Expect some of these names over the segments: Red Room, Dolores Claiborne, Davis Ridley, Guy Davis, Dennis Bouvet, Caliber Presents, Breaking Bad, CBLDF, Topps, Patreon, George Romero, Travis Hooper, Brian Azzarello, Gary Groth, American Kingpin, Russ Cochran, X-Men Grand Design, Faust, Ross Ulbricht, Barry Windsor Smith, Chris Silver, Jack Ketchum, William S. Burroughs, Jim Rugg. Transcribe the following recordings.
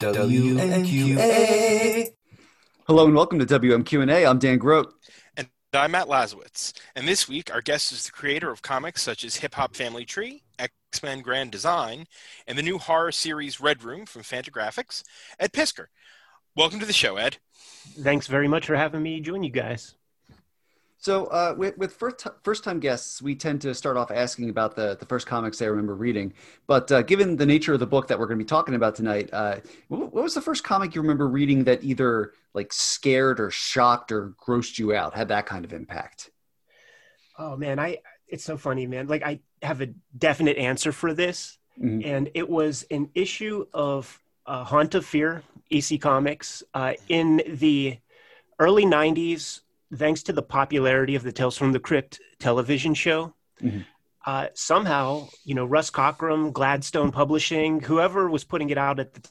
WMQ&A. Hello and welcome to WMQ&A. I'm Dan Grote. And I'm Matt Lazowitz. And this week, our guest is the creator of comics such as Hip Hop Family Tree, X-Men Grand Design, and the new horror series Red Room from Fantagraphics, Ed Piskor. Welcome to the show, Ed. Thanks very much for having me join you guys. So with first-time guests, we tend to start off asking about the first comics they remember reading. But given the nature of the book that we're going to be talking about tonight, what was the first comic you remember reading that either like scared or shocked or grossed you out, had that kind of impact? Oh, man, it's so funny, man. Like, I have a definite answer for this. Mm-hmm. And it was an issue of Haunt of Fear, EC Comics, in the early 90s. Thanks to the popularity of the Tales from the Crypt television show, mm-hmm. Somehow, Russ Cochran, Gladstone Publishing, whoever was putting it out at the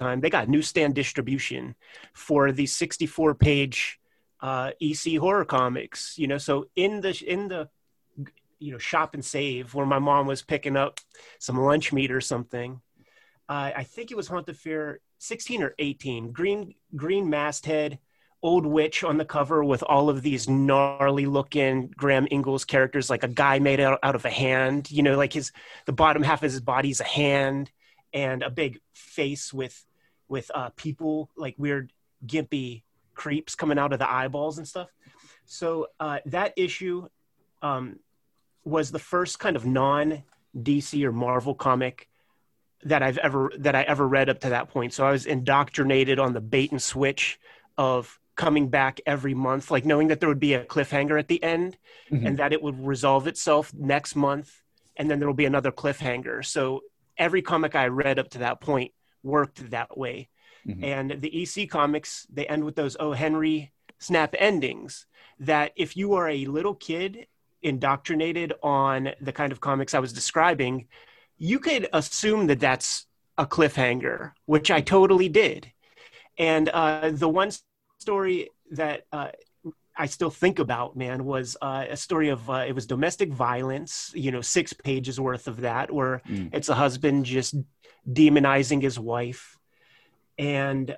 time, they got newsstand distribution for the 64-page EC horror comics. So in the shop and save where my mom was picking up some lunch meat or something, I think it was Haunt of Fear 16 or 18, green masthead. Old witch on the cover with all of these gnarly looking Graham Ingles characters, like a guy made out of a hand, like the bottom half of his body's a hand and a big face with people, like weird gimpy creeps coming out of the eyeballs and stuff. So that issue was the first kind of non-DC or Marvel comic that I ever read up to that point. So I was indoctrinated on the bait and switch of coming back every month, like knowing that there would be a cliffhanger at the end, mm-hmm. and that it would resolve itself next month, and then there will be another cliffhanger. So every comic I read up to that point worked that way. Mm-hmm. And the EC comics, they end with those O. Henry snap endings that if you are a little kid indoctrinated on the kind of comics I was describing, you could assume that that's a cliffhanger, which I totally did. And the one story that I still think about, man, was a story of, it was domestic violence, 6 pages worth of that, where it's a husband just demonizing his wife and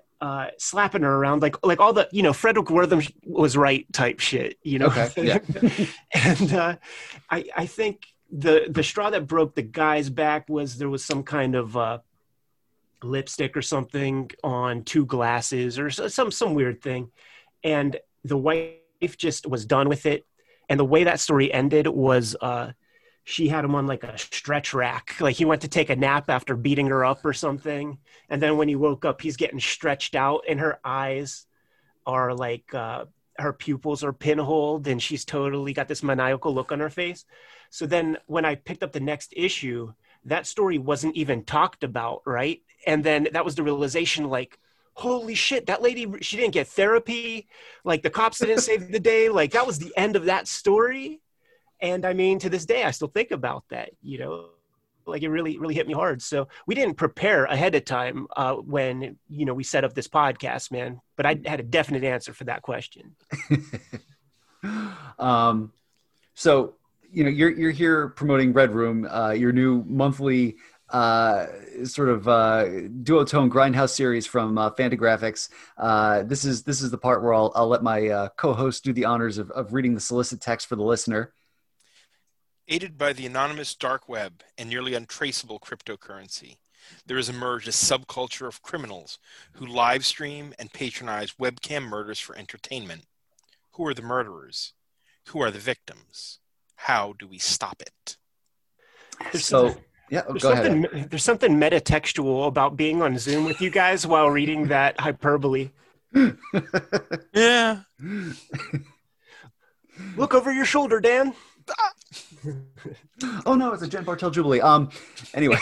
slapping her around, like all the, Frederick Wertham was right type shit, Okay. Yeah. And I think the straw that broke the guy's back was there was some kind of lipstick or something on 2 glasses or some weird thing, and the wife just was done with it. And the way that story ended was she had him on like a stretch rack, like he went to take a nap after beating her up or something, and then when he woke up he's getting stretched out and her eyes are like her pupils are pinholed and she's totally got this maniacal look on her face. So then when I picked up the next issue, that story wasn't even talked about, right? And then that was the realization, like, holy shit, that lady, she didn't get therapy. Like, the cops didn't save the day. Like, that was the end of that story. And, I mean, to this day, I still think about that, Like, it really, really hit me hard. So we didn't prepare ahead of time when, we set up this podcast, man. But I had a definite answer for that question. So... you're here promoting Red Room, your new monthly sort of duotone grindhouse series from Fantagraphics. This is the part where I'll let my co-host do the honors of reading the solicit text for the listener. Aided by the anonymous dark web and nearly untraceable cryptocurrency, there has emerged a subculture of criminals who live stream and patronize webcam murders for entertainment. Who are the murderers? Who are the victims? How do we stop it? Go ahead. There's something metatextual about being on Zoom with you guys while reading that hyperbole. Yeah. Look over your shoulder, Dan. Oh no, it's a Jen Bartel Jubilee. Anyway,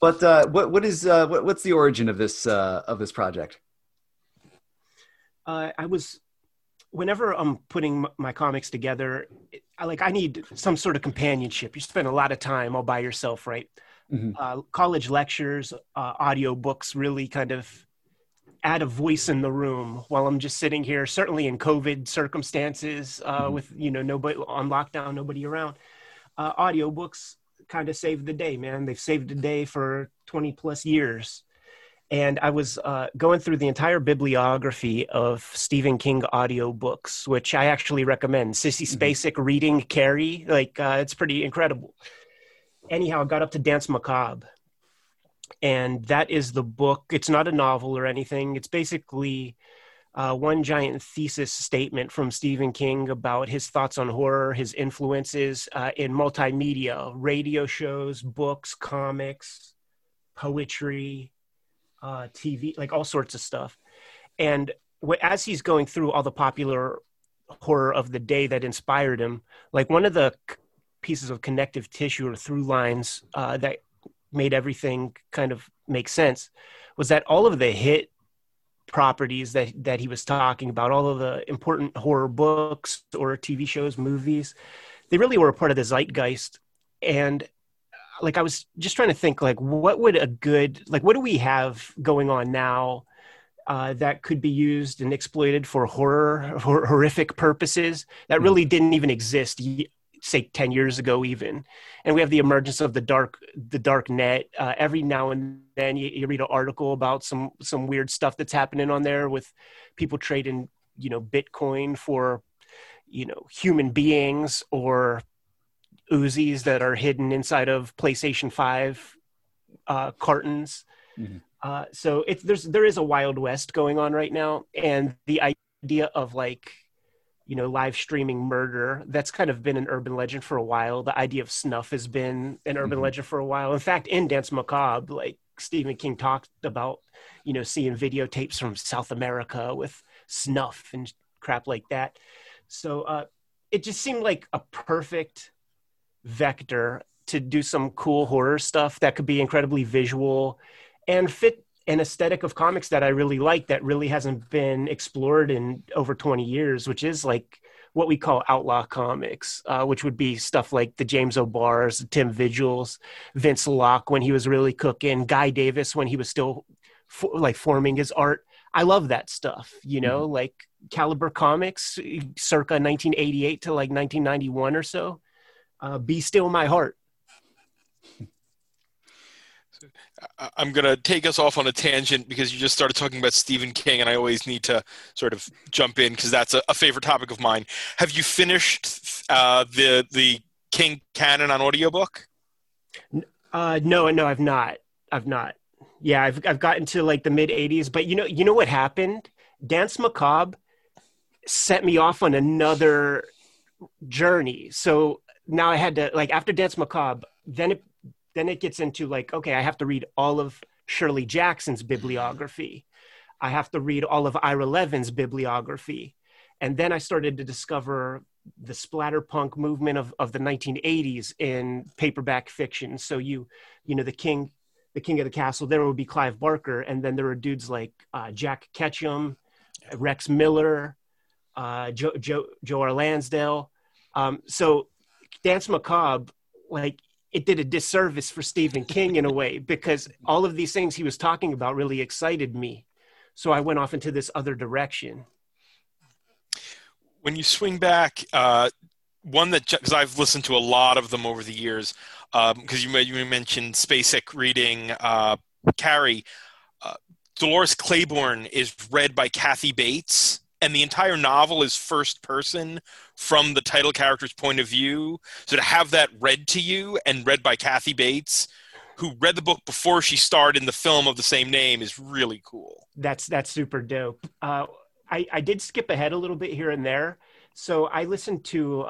but what's the origin of this project? Whenever I'm putting my comics together, I need some sort of companionship. You spend a lot of time all by yourself, right? Mm-hmm. College lectures, audio books really kind of add a voice in the room while I'm just sitting here, certainly in COVID circumstances, mm-hmm. with, nobody on lockdown, nobody around. Audio books kind of saved the day, man. They've saved the day for 20 plus years. And I was going through the entire bibliography of Stephen King audiobooks, which I actually recommend. Sissy Spacek reading Carrie, like it's pretty incredible. Anyhow, I got up to Dance Macabre. And that is the book. It's not a novel or anything. It's basically one giant thesis statement from Stephen King about his thoughts on horror, his influences in multimedia, radio shows, books, comics, poetry, TV, like all sorts of stuff. And as he's going through all the popular horror of the day that inspired him, like one of the pieces of connective tissue or through lines that made everything kind of make sense was that all of the hit properties that he was talking about, all of the important horror books or TV shows, movies, they really were a part of the zeitgeist. And like, I was just trying to think, like, what would a good, like, what do we have going on now that could be used and exploited for horrific purposes that really didn't even exist say 10 years ago even. And we have the emergence of the dark net. Every now and then you read an article about some weird stuff that's happening on there with people trading, you know, Bitcoin for, you know, human beings or Uzis that are hidden inside of PlayStation 5 cartons. So there is a Wild West going on right now. And the idea of like, you know, live streaming murder, that's kind of been an urban legend for a while. The idea of snuff has been an urban legend for a while. In fact, in Dance Macabre, like Stephen King talked about, you know, seeing videotapes from South America with snuff and crap like that. So it just seemed like a perfect vector to do some cool horror stuff that could be incredibly visual and fit an aesthetic of comics that I really like that really hasn't been explored in over 20 years, which is like what we call outlaw comics, which would be stuff like the James O'Barrs, Tim Vigils, Vince Locke when he was really cooking, Guy Davis when he was still forming his art. I love that stuff, you know, like Caliber Comics circa 1988 to like 1991 or so. Be Still My Heart. I'm going to take us off on a tangent because you just started talking about Stephen King, and I always need to sort of jump in because that's a favorite topic of mine. Have you finished the King canon on audiobook? No, I've not. Yeah, I've gotten to like the mid 80s, but you know what happened? Dance Macabre sent me off on another journey. So now I had to, like, after Dance Macabre, then it gets into like, okay, I have to read all of Shirley Jackson's bibliography. I have to read all of Ira Levin's bibliography. And then I started to discover the splatterpunk movement of the 1980s in paperback fiction. So you know, the King of the Castle, there would be Clive Barker. And then there were dudes like Jack Ketchum, Rex Miller, Joe R. Lansdale. So Dance Macabre, like, it did a disservice for Stephen King in a way, because all of these things he was talking about really excited me. So I went off into this other direction. When you swing back, one that, because I've listened to a lot of them over the years, because you mentioned Spacek reading Carrie, Dolores Claiborne is read by Kathy Bates. And the entire novel is first person from the title character's point of view. So to have that read to you and read by Kathy Bates, who read the book before she starred in the film of the same name, is really cool. That's super dope. I did skip ahead a little bit here and there. So I listened to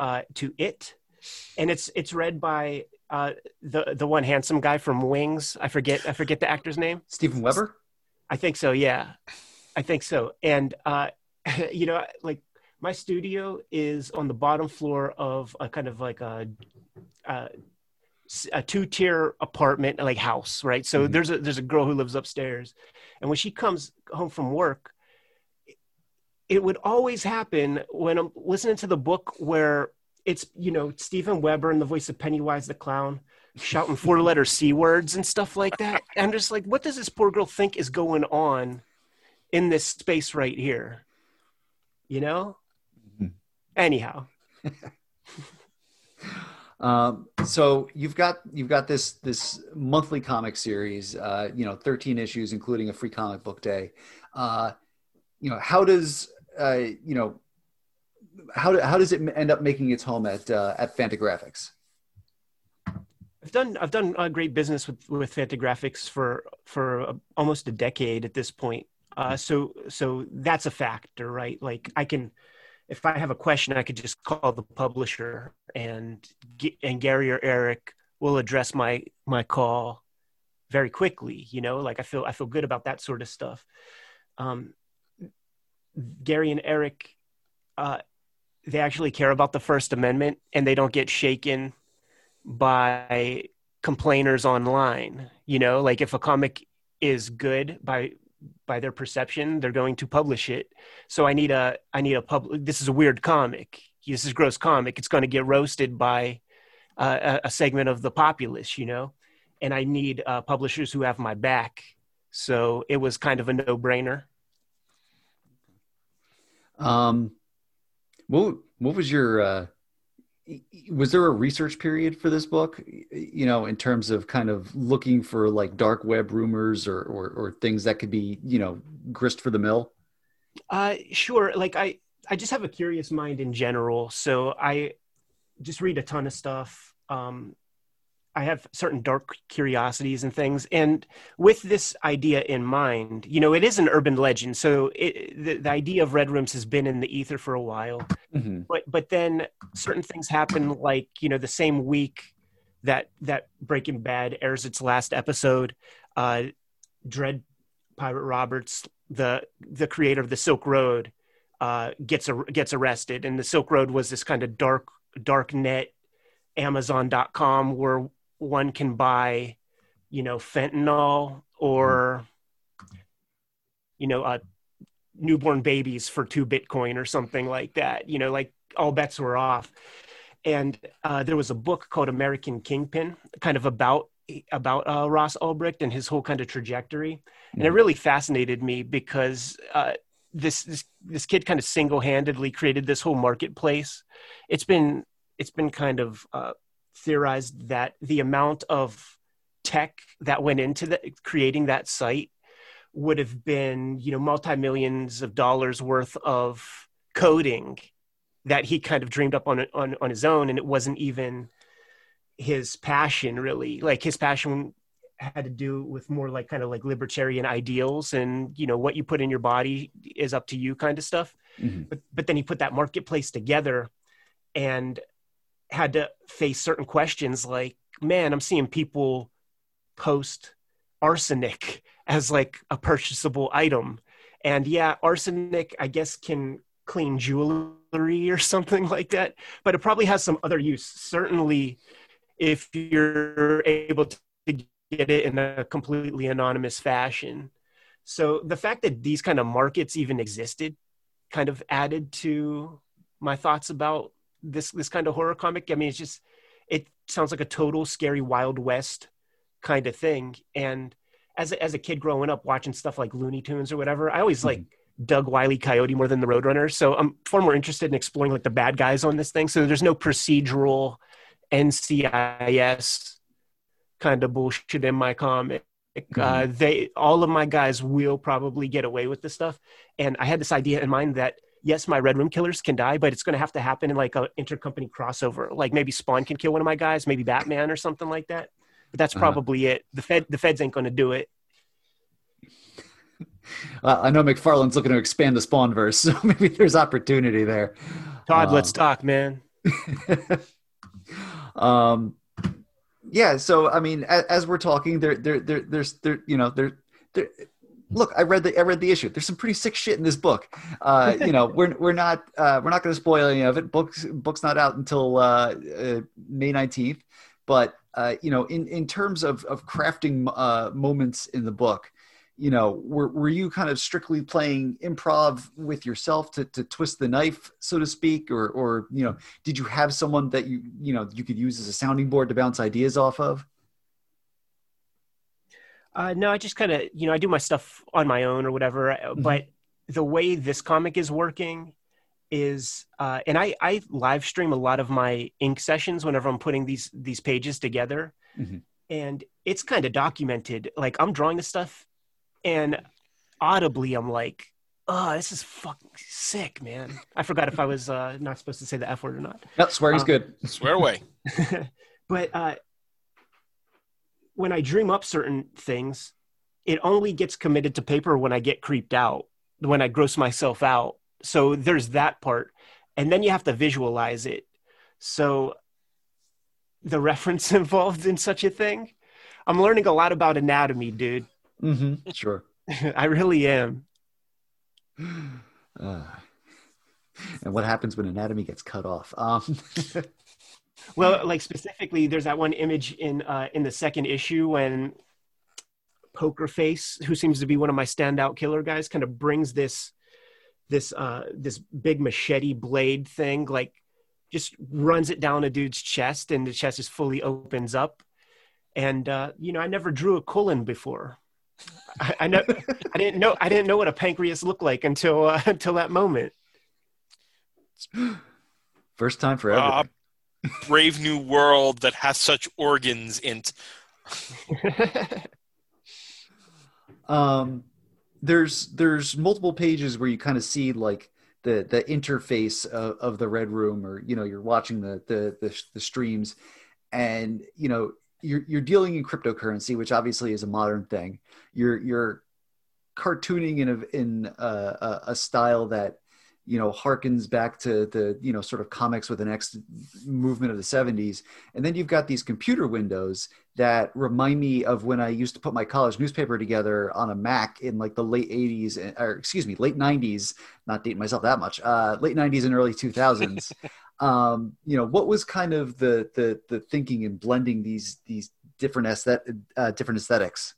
It, and it's read by the one handsome guy from Wings. I forget the actor's name. Stephen Weber? I think so. Yeah, I think so. And you know, like my studio is on the bottom floor of a kind of like a two-tier apartment, like house, right? So there's a girl who lives upstairs, and when she comes home from work, it would always happen when I'm listening to the book where it's, you know, Stephen Weber and the voice of Pennywise the Clown shouting four-letter C words and stuff like that. And I'm just like, what does this poor girl think is going on in this space right here? You know? Anyhow. So you've got this monthly comic series, 13 issues, including a free comic book day. How does how does it end up making its home at Fantagraphics? I've done a great business with Fantagraphics for almost a decade at this point. So that's a factor, right? Like if I have a question, I could just call the publisher, and Gary or Eric will address my call very quickly. I feel good about that sort of stuff. Gary and Eric, they actually care about the First Amendment, and they don't get shaken by complainers online. If a comic is good by their perception, they're going to publish it. So I need a public, this is a weird comic. This is gross comic. It's going to get roasted by a segment of the populace, and I need publishers who have my back. So it was kind of a no-brainer. What was your, was there a research period for this book, in terms of kind of looking for like dark web rumors or things that could be, grist for the mill? Sure. I just have a curious mind in general. So I just read a ton of stuff. I have certain dark curiosities and things. And with this idea in mind, it is an urban legend. So the idea of Red Rooms has been in the ether for a while, mm-hmm. but then certain things happen, like, the same week that Breaking Bad airs its last episode, Dread Pirate Roberts, the creator of the Silk Road, gets arrested. And the Silk Road was this kind of dark net, Amazon.com, where one can buy, fentanyl or, newborn babies for 2 Bitcoin or something like that, all bets were off. And there was a book called American Kingpin, kind of about Ross Ulbricht and his whole kind of trajectory. Mm-hmm. And it really fascinated me because this kid kind of single-handedly created this whole marketplace. It's been kind of theorized that the amount of tech that went into creating that site would have been, multi-millions of dollars worth of coding that he kind of dreamed up on his own. And it wasn't even his passion, really. Like, his passion had to do with more like kind of like libertarian ideals and, what you put in your body is up to you kind of stuff. Mm-hmm. But then he put that marketplace together and had to face certain questions like, man, I'm seeing people post arsenic as like a purchasable item. And yeah, arsenic, I guess, can clean jewelry or something like that, but it probably has some other use. Certainly if you're able to get it in a completely anonymous fashion. So the fact that these kind of markets even existed kind of added to my thoughts about this kind of horror comic. I mean, it sounds like a total scary Wild West kind of thing. And as a kid growing up watching stuff like Looney Tunes or whatever, I always like dug Wile E. Coyote more than the Roadrunner. So I'm far more interested in exploring like the bad guys on this thing. So there's no procedural NCIS kind of bullshit in my comic. Mm-hmm. All of my guys will probably get away with this stuff. And I had this idea in mind that, yes, my Red Room killers can die, but it's going to have to happen in like an intercompany crossover. Like maybe Spawn can kill one of my guys, maybe Batman or something like that. But that's probably it. The feds ain't going to do it. I know McFarlane's looking to expand the Spawn verse, so maybe there's opportunity there. Todd, let's talk, man. Yeah. So I mean, as we're talking, there's look, I read the issue. There's some pretty sick shit in this book. We're not going to spoil any of it. Book's not out until May 19th. But in terms of crafting moments in the book, were you kind of strictly playing improv with yourself to twist the knife, so to speak, or did you have someone that you could use as a sounding board to bounce ideas off of? No, I just kind of, I do my stuff on my own or whatever, but the way this comic is working is, and I live stream a lot of my ink sessions whenever I'm putting these pages together. Mm-hmm. And it's kind of documented. Like, I'm drawing this stuff and audibly I'm like, oh, this is fucking sick, man. I forgot if I was not supposed to say the F word or not. No, swearing's good. Swear away. But when I dream up certain things, it only gets committed to paper when I get creeped out, when I gross myself out. So there's that part. And then you have to visualize it. So the reference involved in such a thing. I'm learning a lot about anatomy, dude. Mm-hmm. Sure. I really am. And what happens when anatomy gets cut off? Well, like specifically, there's that one image in the second issue when Poker Face, who seems to be one of my standout killer guys, kind of brings this big machete blade thing, like just runs it down a dude's chest, and the chest just fully opens up. And I never drew a colon before. I didn't know what a pancreas looked like until that moment. First time for everything. Brave new world that has such organs in there's multiple pages where you kind of see like the interface of the Red Room, or you're watching the streams, and you're dealing in cryptocurrency, which obviously is a modern thing. You're cartooning in a style that harkens back to the sort of comics with an X movement of the 70s. And then you've got these computer windows that remind me of when I used to put my college newspaper together on a Mac in like the late 80s, or excuse me, late 90s, not dating myself that much, late 90s and early 2000s. What was kind of the thinking in blending these different aesthetics?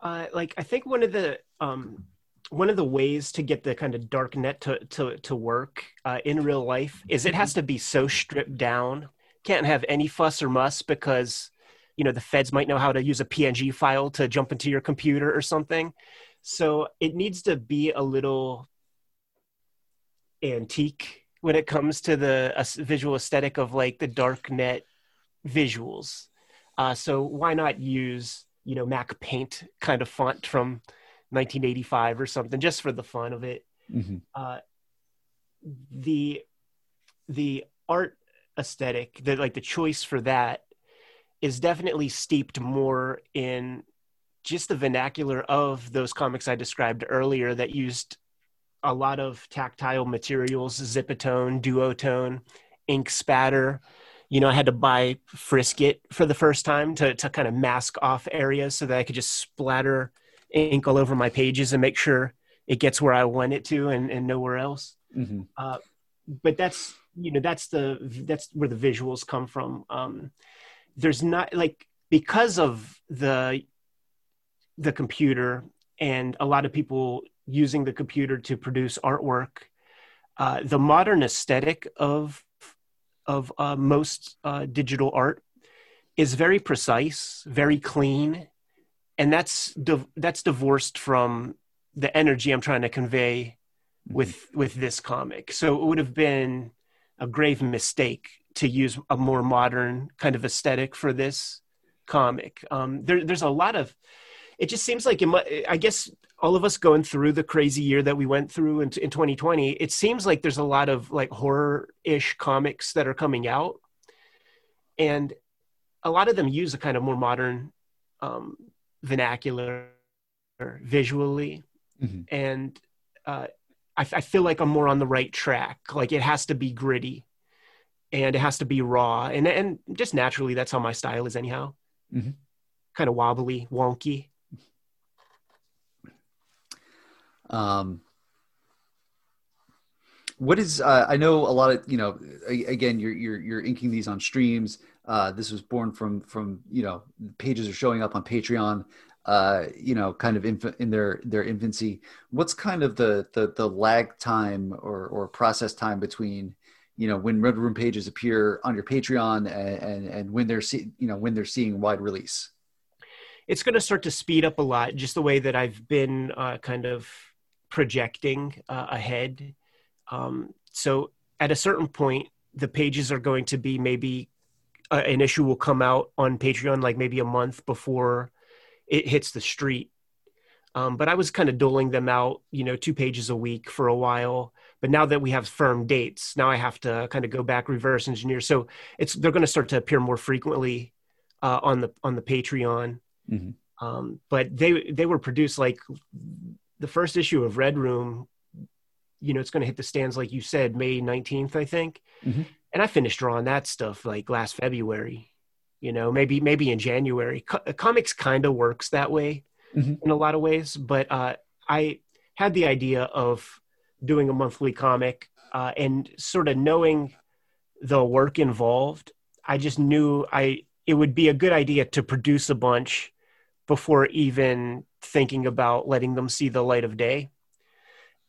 I think one of the ways to get the kind of dark net to work in real life is it has to be so stripped down. Can't have any fuss or muss because, the feds might know how to use a PNG file to jump into your computer or something. So it needs to be a little antique when it comes to the visual aesthetic of like the dark net visuals. So why not use, Mac Paint kind of font from 1985 or something, just for the fun of it. Mm-hmm. The art aesthetic, the choice for that is definitely steeped more in just the vernacular of those comics I described earlier that used a lot of tactile materials, zipatone, duotone, ink spatter. I had to buy Frisket for the first time to kind of mask off areas so that I could just splatter ink all over my pages and make sure it gets where I want it to and nowhere else. Mm-hmm. But that's, that's where the visuals come from. There's not because of the computer and a lot of people using the computer to produce artwork, the modern aesthetic of most digital art is very precise, very clean. And that's divorced from the energy I'm trying to convey with this comic. So it would have been a grave mistake to use a more modern kind of aesthetic for this comic. There's a lot of, it just seems like, I guess all of us going through the crazy year that we went through in 2020, it seems like there's a lot of like horror-ish comics that are coming out. And a lot of them use a kind of more modern vernacular visually. Mm-hmm. And I feel like I'm more on the right track. Like it has to be gritty and it has to be raw and just naturally that's how my style is anyhow. Mm-hmm. Kind of wobbly, wonky. What is I know a lot of again you're inking these on streams. This was born from pages are showing up on Patreon, kind of in their infancy. What's kind of the lag time or process time between when Red Room pages appear on your Patreon and when they're seeing wide release? It's going to start to speed up a lot, just the way that I've been kind of projecting ahead. So at a certain point, the pages are going to be maybe an issue will come out on Patreon, like maybe a month before it hits the street. But I was kind of doling them out, you know, 2 pages a week for a while. But now that we have firm dates, now I have to kind of go back, reverse engineer. So they're going to start to appear more frequently on the Patreon. Mm-hmm. But they were produced like the first issue of Red Room. You know, it's going to hit the stands, like you said, May 19th, I think. Mm-hmm. And I finished drawing that stuff like last February. You know, maybe in January. Comics kind of works that way. Mm-hmm. In a lot of ways, but I had the idea of doing a monthly comic and sort of knowing the work involved. I just knew it would be a good idea to produce a bunch before even thinking about letting them see the light of day.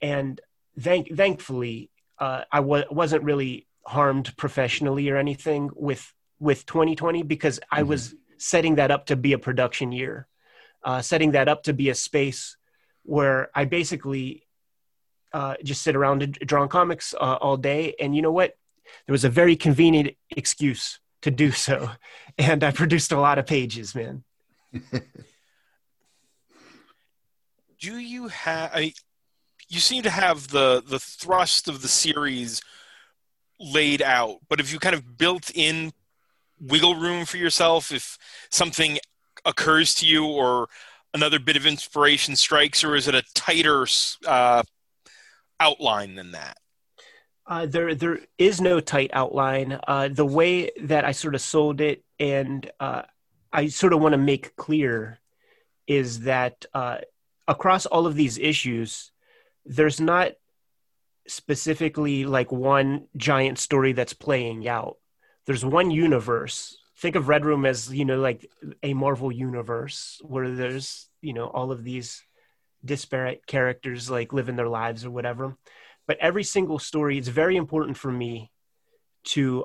And thankfully, I wasn't really harmed professionally or anything with 2020 because I was setting that up to be a production year. Setting that up to be a space where I basically just sit around and drawing comics all day. And you know what? There was a very convenient excuse to do so. And I produced a lot of pages, man. Do you have, you seem to have the thrust of the series laid out, but have you kind of built in wiggle room for yourself if something occurs to you or another bit of inspiration strikes, or is it a tighter outline than that? There is no tight outline. The way that I sort of sold it and I sort of want to make clear is that across all of these issues, there's not specifically like one giant story that's playing out. There's one universe. Think of Red Room as, you know, like a Marvel universe where there's, you know, all of these disparate characters like living their lives or whatever. But every single story, it's very important for me to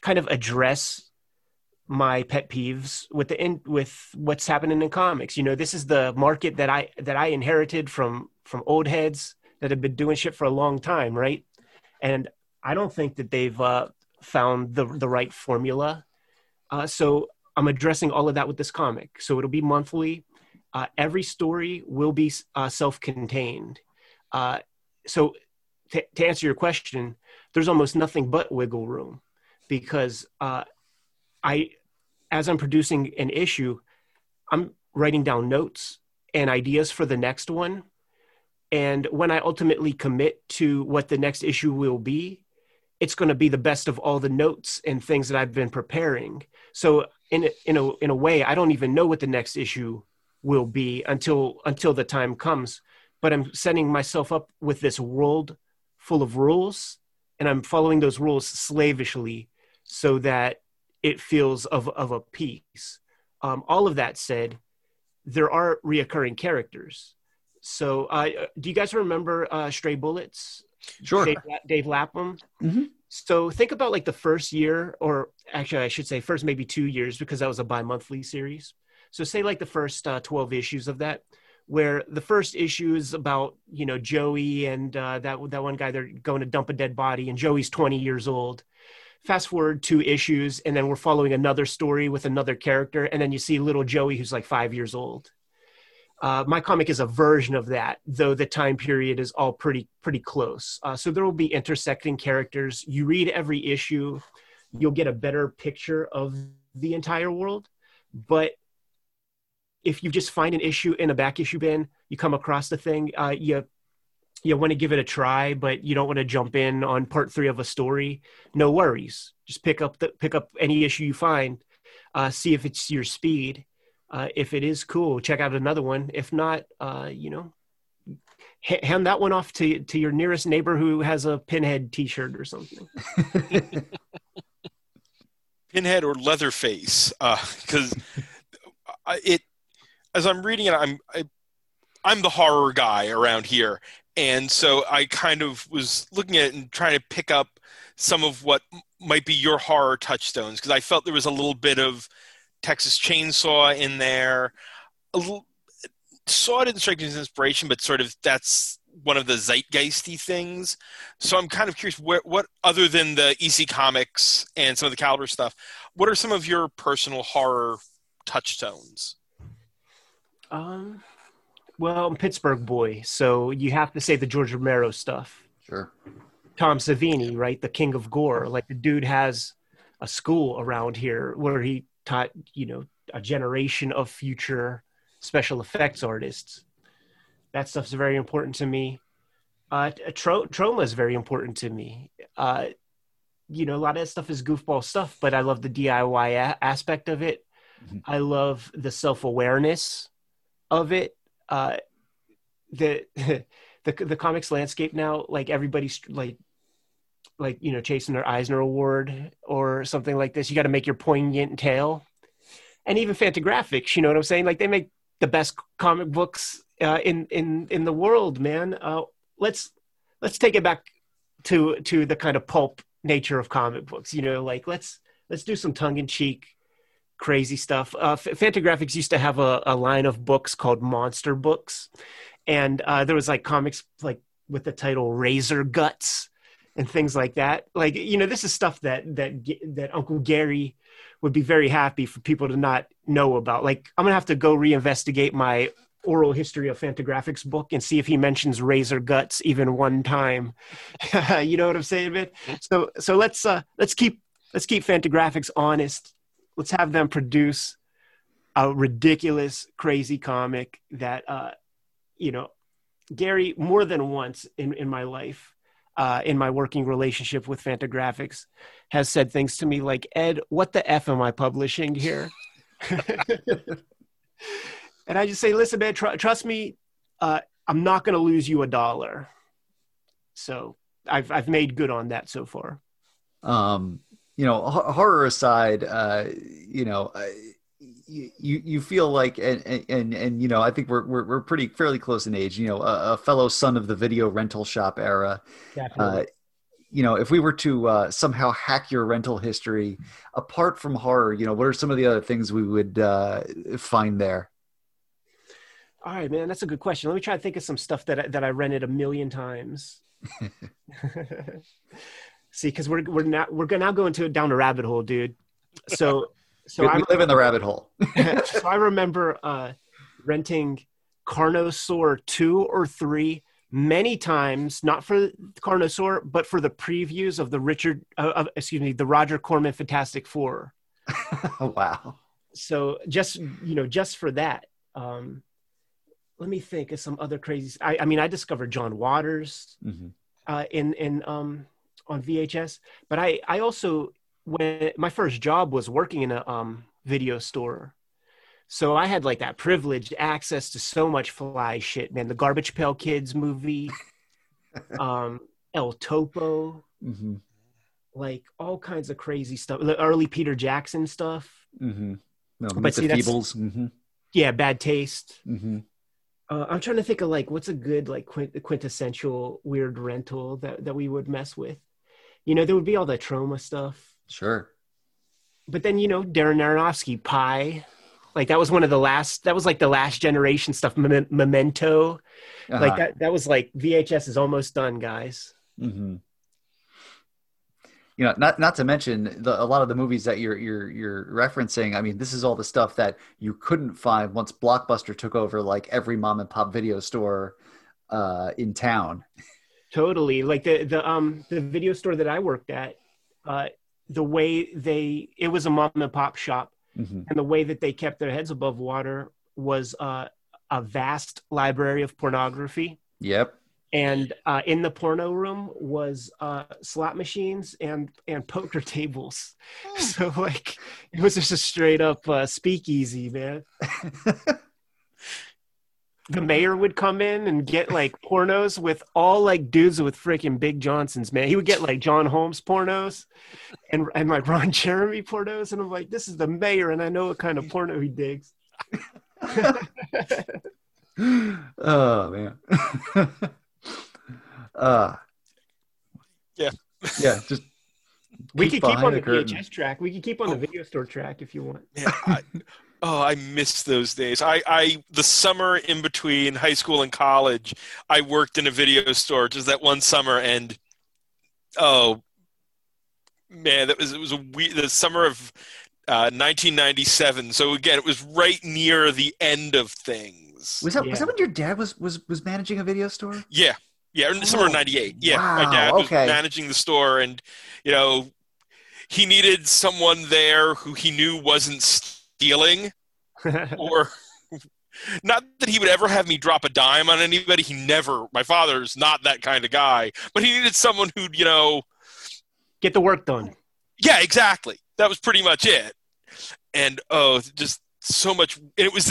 kind of address my pet peeves with what's happening in comics. You know, this is the market that I inherited from old heads that have been doing shit for a long time, right? And I don't think that they've found the right formula. So I'm addressing all of that with this comic. So it'll be monthly. Every story will be self-contained. So to answer your question, there's almost nothing but wiggle room because as I'm producing an issue, I'm writing down notes and ideas for the next one. And when I ultimately commit to what the next issue will be, it's going to be the best of all the notes and things that I've been preparing. So in a way, I don't even know what the next issue will be until the time comes, but I'm setting myself up with this world full of rules and I'm following those rules slavishly so that it feels of a piece. All of that said, there are reoccurring characters. So do you guys remember Stray Bullets? Sure. Dave Lapham. Mm-hmm. So think about like the first year, or actually I should say first maybe 2 years because that was a bi-monthly series. So say like the first 12 issues of that, where the first issue is about, you know, Joey and that one guy, they're going to dump a dead body and Joey's 20 years old. Fast forward 2 issues and then we're following another story with another character and then you see little Joey who's like 5 years old. My comic is a version of that, though the time period is all pretty close. So there will be intersecting characters. You read every issue, you'll get a better picture of the entire world. But if you just find an issue in a back issue bin, you come across the thing, you want to give it a try, but you don't want to jump in on part 3 of a story. No worries. Just pick up any issue you find, see if it's your speed. If it is cool, check out another one. If not, you know, hand that one off to your nearest neighbor who has a Pinhead t-shirt or something. Pinhead or Leatherface, because as I'm reading it, I'm the horror guy around here, and so I kind of was looking at it and trying to pick up some of what might be your horror touchstones because I felt there was a little bit of Texas Chainsaw in there. Saw didn't strike me as inspiration, but sort of that's one of the zeitgeisty things. So I'm kind of curious, what other than the EC Comics and some of the Caliber stuff, what are some of your personal horror touchstones? Well, I'm a Pittsburgh boy, so you have to say the George Romero stuff. Sure. Tom Savini, right? The king of gore. Like, the dude has a school around here where he taught, you know, a generation of future special effects artists. That stuff's very important to me. Trauma is very important to me. You know, a lot of that stuff is goofball stuff, but I love the DIY aspect of it. Mm-hmm. I love the self-awareness of it. The comics landscape now, like, everybody's like, you know, chasing their Eisner Award or something like this. You got to make your poignant tale. And even Fantagraphics, you know what I'm saying? Like, they make the best comic books in the world, man. Let's take it back to the kind of pulp nature of comic books. You know, like, let's do some tongue in cheek, crazy stuff. Fantagraphics used to have a line of books called Monster Books, and there was like comics like with the title Razor Guts and things like that. Like, you know, this is stuff that Uncle Gary would be very happy for people to not know about. Like, I'm gonna have to go reinvestigate my oral history of Fantagraphics book and see if he mentions Razor Guts even one time. You know what I'm saying, man? So let's keep Fantagraphics honest. Let's have them produce a ridiculous, crazy comic that, you know, Gary, more than once in my life, in my working relationship with Fantagraphics, has said things to me like, Ed, what the F am I publishing here? And I just say, listen, man, trust me, I'm not going to lose you $1. So I've made good on that so far. You know, horror aside, you know, you feel like, and you know, I think we're pretty fairly close in age. You know, a fellow son of the video rental shop era. Definitely. You know, if we were to somehow hack your rental history, apart from horror, you know, what are some of the other things we would find there? All right, man, that's a good question. Let me try to think of some stuff that I rented 1,000,000 times. See, because we're now going down a rabbit hole, dude. So I live in the rabbit hole. So I remember renting Carnosaur 2 or 3 many times, not for Carnosaur, but for the previews of the Roger Corman Fantastic Four. Wow. So just for that. Let me think of some other crazy. I mean, I discovered John Waters on VHS, but I also, when my first job was working in a video store, so I had like that privileged access to so much fly shit, man. The Garbage Pail Kids movie, El Topo, like all kinds of crazy stuff. The early Peter Jackson stuff. Mm-hmm. No, but see, that's yeah, bad taste. Mm-hmm. I'm trying to think of like what's a good like quintessential weird rental that we would mess with. You know, there would be all the trauma stuff. Sure. But then, you know, Darren Aronofsky, Pie. Like that was one of the last, that was like the last generation stuff, Memento. Like that was like VHS is almost done, guys. Mm-hmm. You know, not to mention a lot of the movies that you're referencing. I mean, this is all the stuff that you couldn't find once Blockbuster took over, like every mom and pop video store in town. Totally, like the video store that I worked at, the way it was a mom and pop shop, and the way that they kept their heads above water was a vast library of pornography. Yep. And in the porno room was slot machines and poker tables. So like, it was just a straight up speakeasy, man. The mayor would come in and get like pornos with all like dudes with freaking big Johnsons, man. He would get like John Holmes pornos and like Ron Jeremy pornos. And I'm like, this is the mayor and I know what kind of porno he digs. Oh, man. Yeah. Just we could keep on the VHS track. We could keep on the video store track if you want. Yeah, Oh, I miss those days. I the summer in between high school and college, I worked in a video store just that one summer, and oh man, it was a weird, the summer of 1997. So again, it was right near the end of things. Was that when your dad was managing a video store? Yeah. Yeah, summer of 98. Yeah, wow, my dad was managing the store, and, you know, he needed someone there who he knew wasn't stealing, or not that he would ever have me drop a dime on anybody. He never, my father's not that kind of guy, but he needed someone who'd, you know, get the work done. Yeah, exactly. That was pretty much it. And, oh, just so much. It was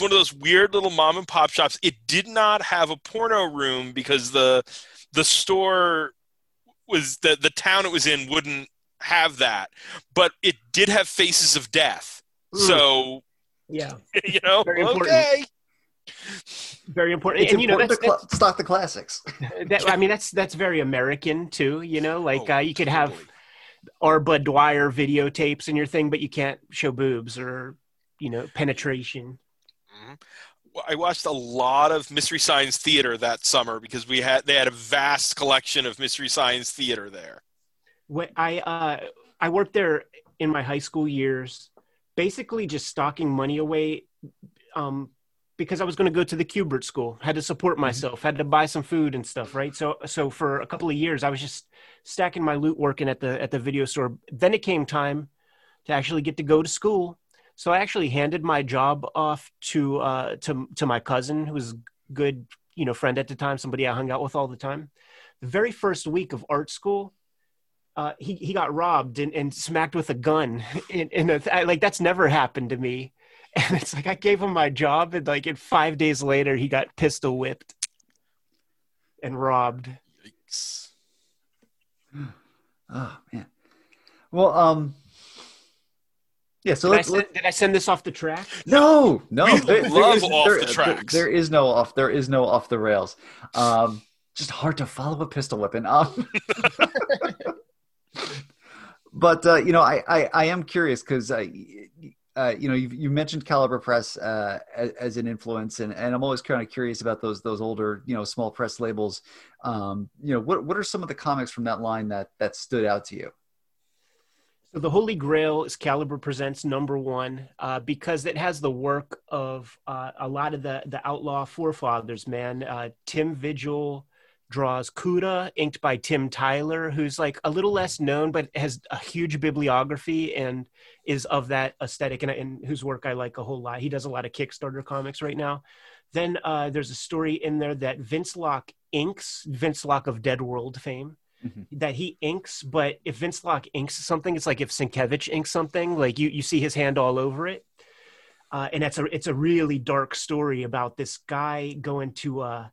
one of those weird little mom and pop shops. It did not have a porno room because the store was the town it was in wouldn't have that, but it did have Faces of Death. So yeah, you know, very important. Okay. Very important. It's and, you important know, that's stock the classics. That, I mean, that's very American too, you know, like you could have our Bud Dwyer videotapes in your thing, but you can't show boobs or, you know, penetration. Mm-hmm. I watched a lot of Mystery Science Theater that summer because they had a vast collection of Mystery Science Theater there. When I worked there in my high school years, basically just stocking money away because I was going to go to the Kubert School. Had to support myself. Mm-hmm. Had to buy some food and stuff, right? So for a couple of years, I was just stacking my loot working at the video store. Then it came time to actually get to go to school. So I actually handed my job off to my cousin, who was a good, you know, friend at the time, somebody I hung out with all the time. The very first week of art school, he got robbed and smacked with a gun. Like, that's never happened to me. And it's like I gave him my job, and like 5 days later, he got pistol whipped and robbed. Yikes. Oh, man. Well, yeah, so did I send this off the track? No. Off the tracks. There is no off the rails. Just hard to follow a pistol whipping. But you know, I am curious because you know, you mentioned Caliber Press as an influence, and I'm always kind of curious about those older, you know, small press labels. You know, what are some of the comics from that line that stood out to you? So the Holy Grail is Caliber Presents #1 because it has the work of a lot of the outlaw forefathers, man. Tim Vigil draws Cuda, inked by Tim Tyler, who's like a little less known, but has a huge bibliography and is of that aesthetic and whose work I like a whole lot. He does a lot of Kickstarter comics right now. Then there's a story in there that Vince Locke inks, Vince Locke of Dead World fame. Mm-hmm. That he inks, but if Vince Locke inks something, it's like if Sienkiewicz inks something, like you see his hand all over it. And it's a really dark story about this guy going to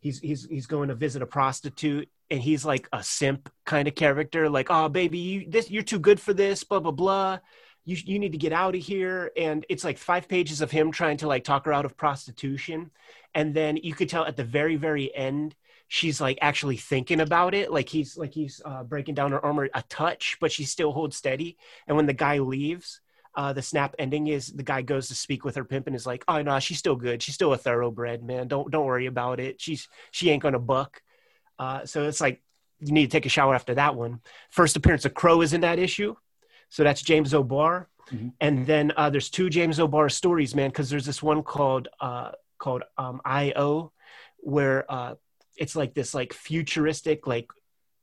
he's going to visit a prostitute, and he's like a simp kind of character, like, oh baby, you're too good for this, blah blah blah. You need to get out of here. And it's like 5 pages of him trying to like talk her out of prostitution. And then you could tell at the very, very end, she's like actually thinking about it. Like he's breaking down her armor a touch, but she still holds steady. And when the guy leaves, the snap ending is the guy goes to speak with her pimp and is like, oh no, she's still good. She's still a thoroughbred, man. Don't worry about it. She ain't gonna buck. So it's like, you need to take a shower after that one. First appearance of Crow is in that issue. So that's James O'Barr. Mm-hmm. And then there's 2 James O'Barr stories, man, because there's this one called I.O. where it's like this like futuristic like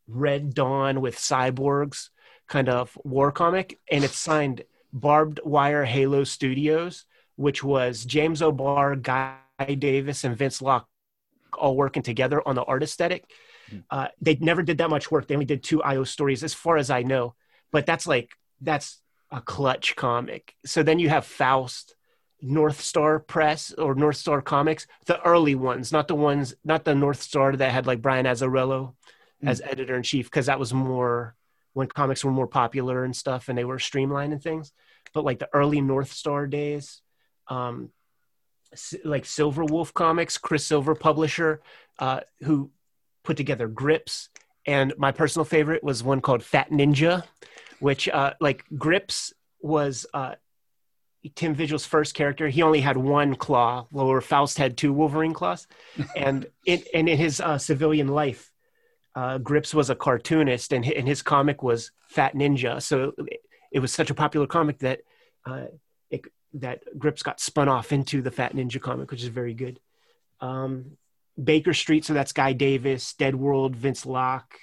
Red Dawn with cyborgs kind of war comic, and it's signed Barbed Wire Halo Studios, which was James O'Barr, Guy Davis, and Vince Locke all working together on the art aesthetic. They never did that much work. They only did 2 I.O. stories as far as I know, but that's a clutch comic. So then you have Faust, North Star Press or North Star Comics, the early ones, not the North Star that had like Brian Azzarello as editor in chief, because that was more when comics were more popular and stuff, and they were streamlining things. But like the early North Star days, like Silver Wolf Comics, Chris Silver, publisher, who put together Grips, and my personal favorite was one called Fat Ninja, which like Grips was Tim Vigil's first character, he only had one claw, where Faust had two Wolverine claws. And in his civilian life, Grips was a cartoonist, and his comic was Fat Ninja. So it was such a popular comic that that Grips got spun off into the Fat Ninja comic, which is very good. Baker Street, so that's Guy Davis, Dead World, Vince Locke.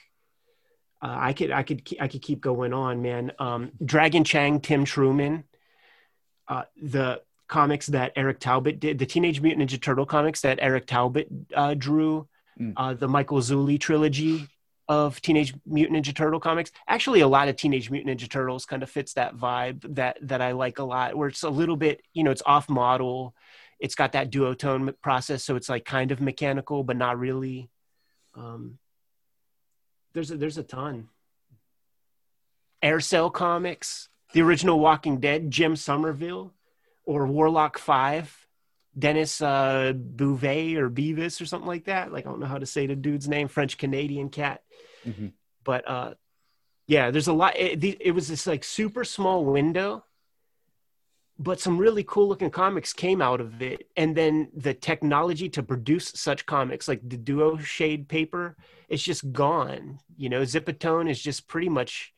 I could keep going on, man. Dragon Chang, Tim Truman. The comics that Eric Talbot did, the Teenage Mutant Ninja Turtle comics that Eric Talbot drew, the Michael Zulli trilogy of Teenage Mutant Ninja Turtle comics. Actually, a lot of Teenage Mutant Ninja Turtles kind of fits that vibe that I like a lot, where it's a little bit, it's off model. It's got that duotone process, so it's like kind of mechanical, but not really. There's a ton. Aircell comics. The original Walking Dead, Jim Somerville, or Warlock 5, Dennis Bouvet or Beavis or something like that. Like, I don't know how to say the dude's name, French-Canadian cat. Mm-hmm. But, yeah, there's a lot. It was this, like, super small window, but some really cool-looking comics came out of it. And then the technology to produce such comics, like the duo shade paper, it's just gone. Zipatone is just pretty much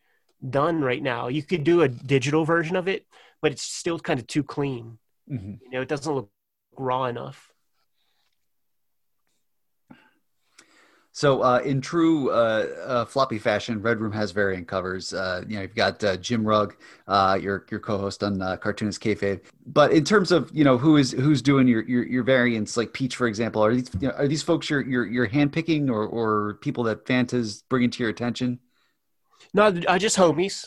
done right now. You could do a digital version of it, but it's still kind of too clean. Mm-hmm. It doesn't look raw enough. So in true floppy fashion, Red Room has variant covers. You've got Jim Rugg, your co-host on Cartoonist Kayfabe. But in terms of who's doing your variants, like Peach, for example, are these folks you're handpicking or people that Fanta's bringing to your attention? No, just homies,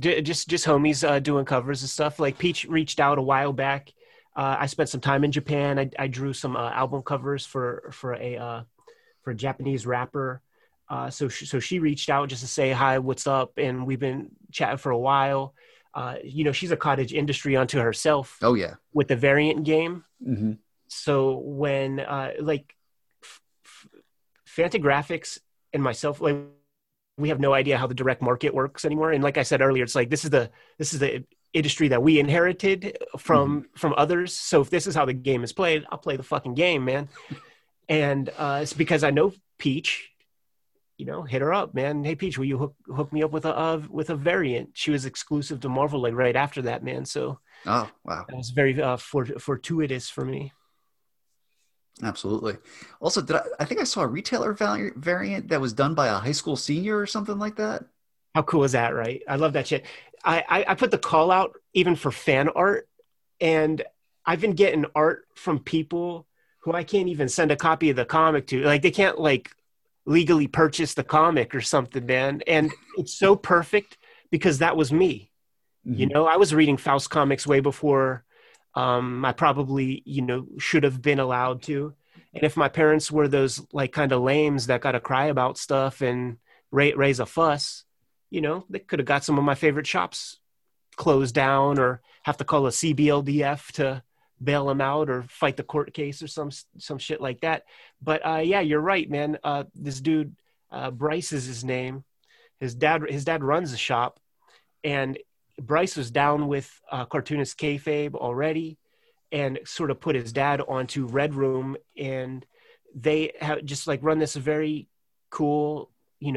just homies doing covers and stuff. Like Peach reached out a while back. I spent some time in Japan. I drew some album covers for a Japanese rapper. So she reached out just to say hi, what's up, and we've been chatting for a while. She's a cottage industry unto herself. Oh yeah, with the variant game. Mm-hmm. So when Fantagraphics and myself, like, we have no idea how the direct market works anymore. And like I said earlier, it's like, this is the industry that we inherited from others. So if this is how the game is played, I'll play the fucking game, man. And it's because I know Peach, hit her up, man. Hey Peach, will you hook me up with a variant? She was exclusive to Marvel, like right after that, man. So oh, wow. That was very fortuitous for me. Absolutely. Also, I think I saw a retailer variant that was done by a high school senior or something like that. How cool is that, right? I love that shit. I put the call out even for fan art, and I've been getting art from people who I can't even send a copy of the comic to. Like, they can't legally purchase the comic or something, man. And it's so perfect because that was me. Mm-hmm. I was reading Faust comics way before I probably, should have been allowed to. And if my parents were those like kind of lames that got to cry about stuff and raise a fuss, they could have got some of my favorite shops closed down or have to call a CBLDF to bail them out or fight the court case or some shit like that. But yeah, you're right, man. This dude, Bryce is his name. His dad runs a shop, and Bryce was down with Cartoonist Kayfabe already and sort of put his dad onto Red Room, and they have just like run this very cool,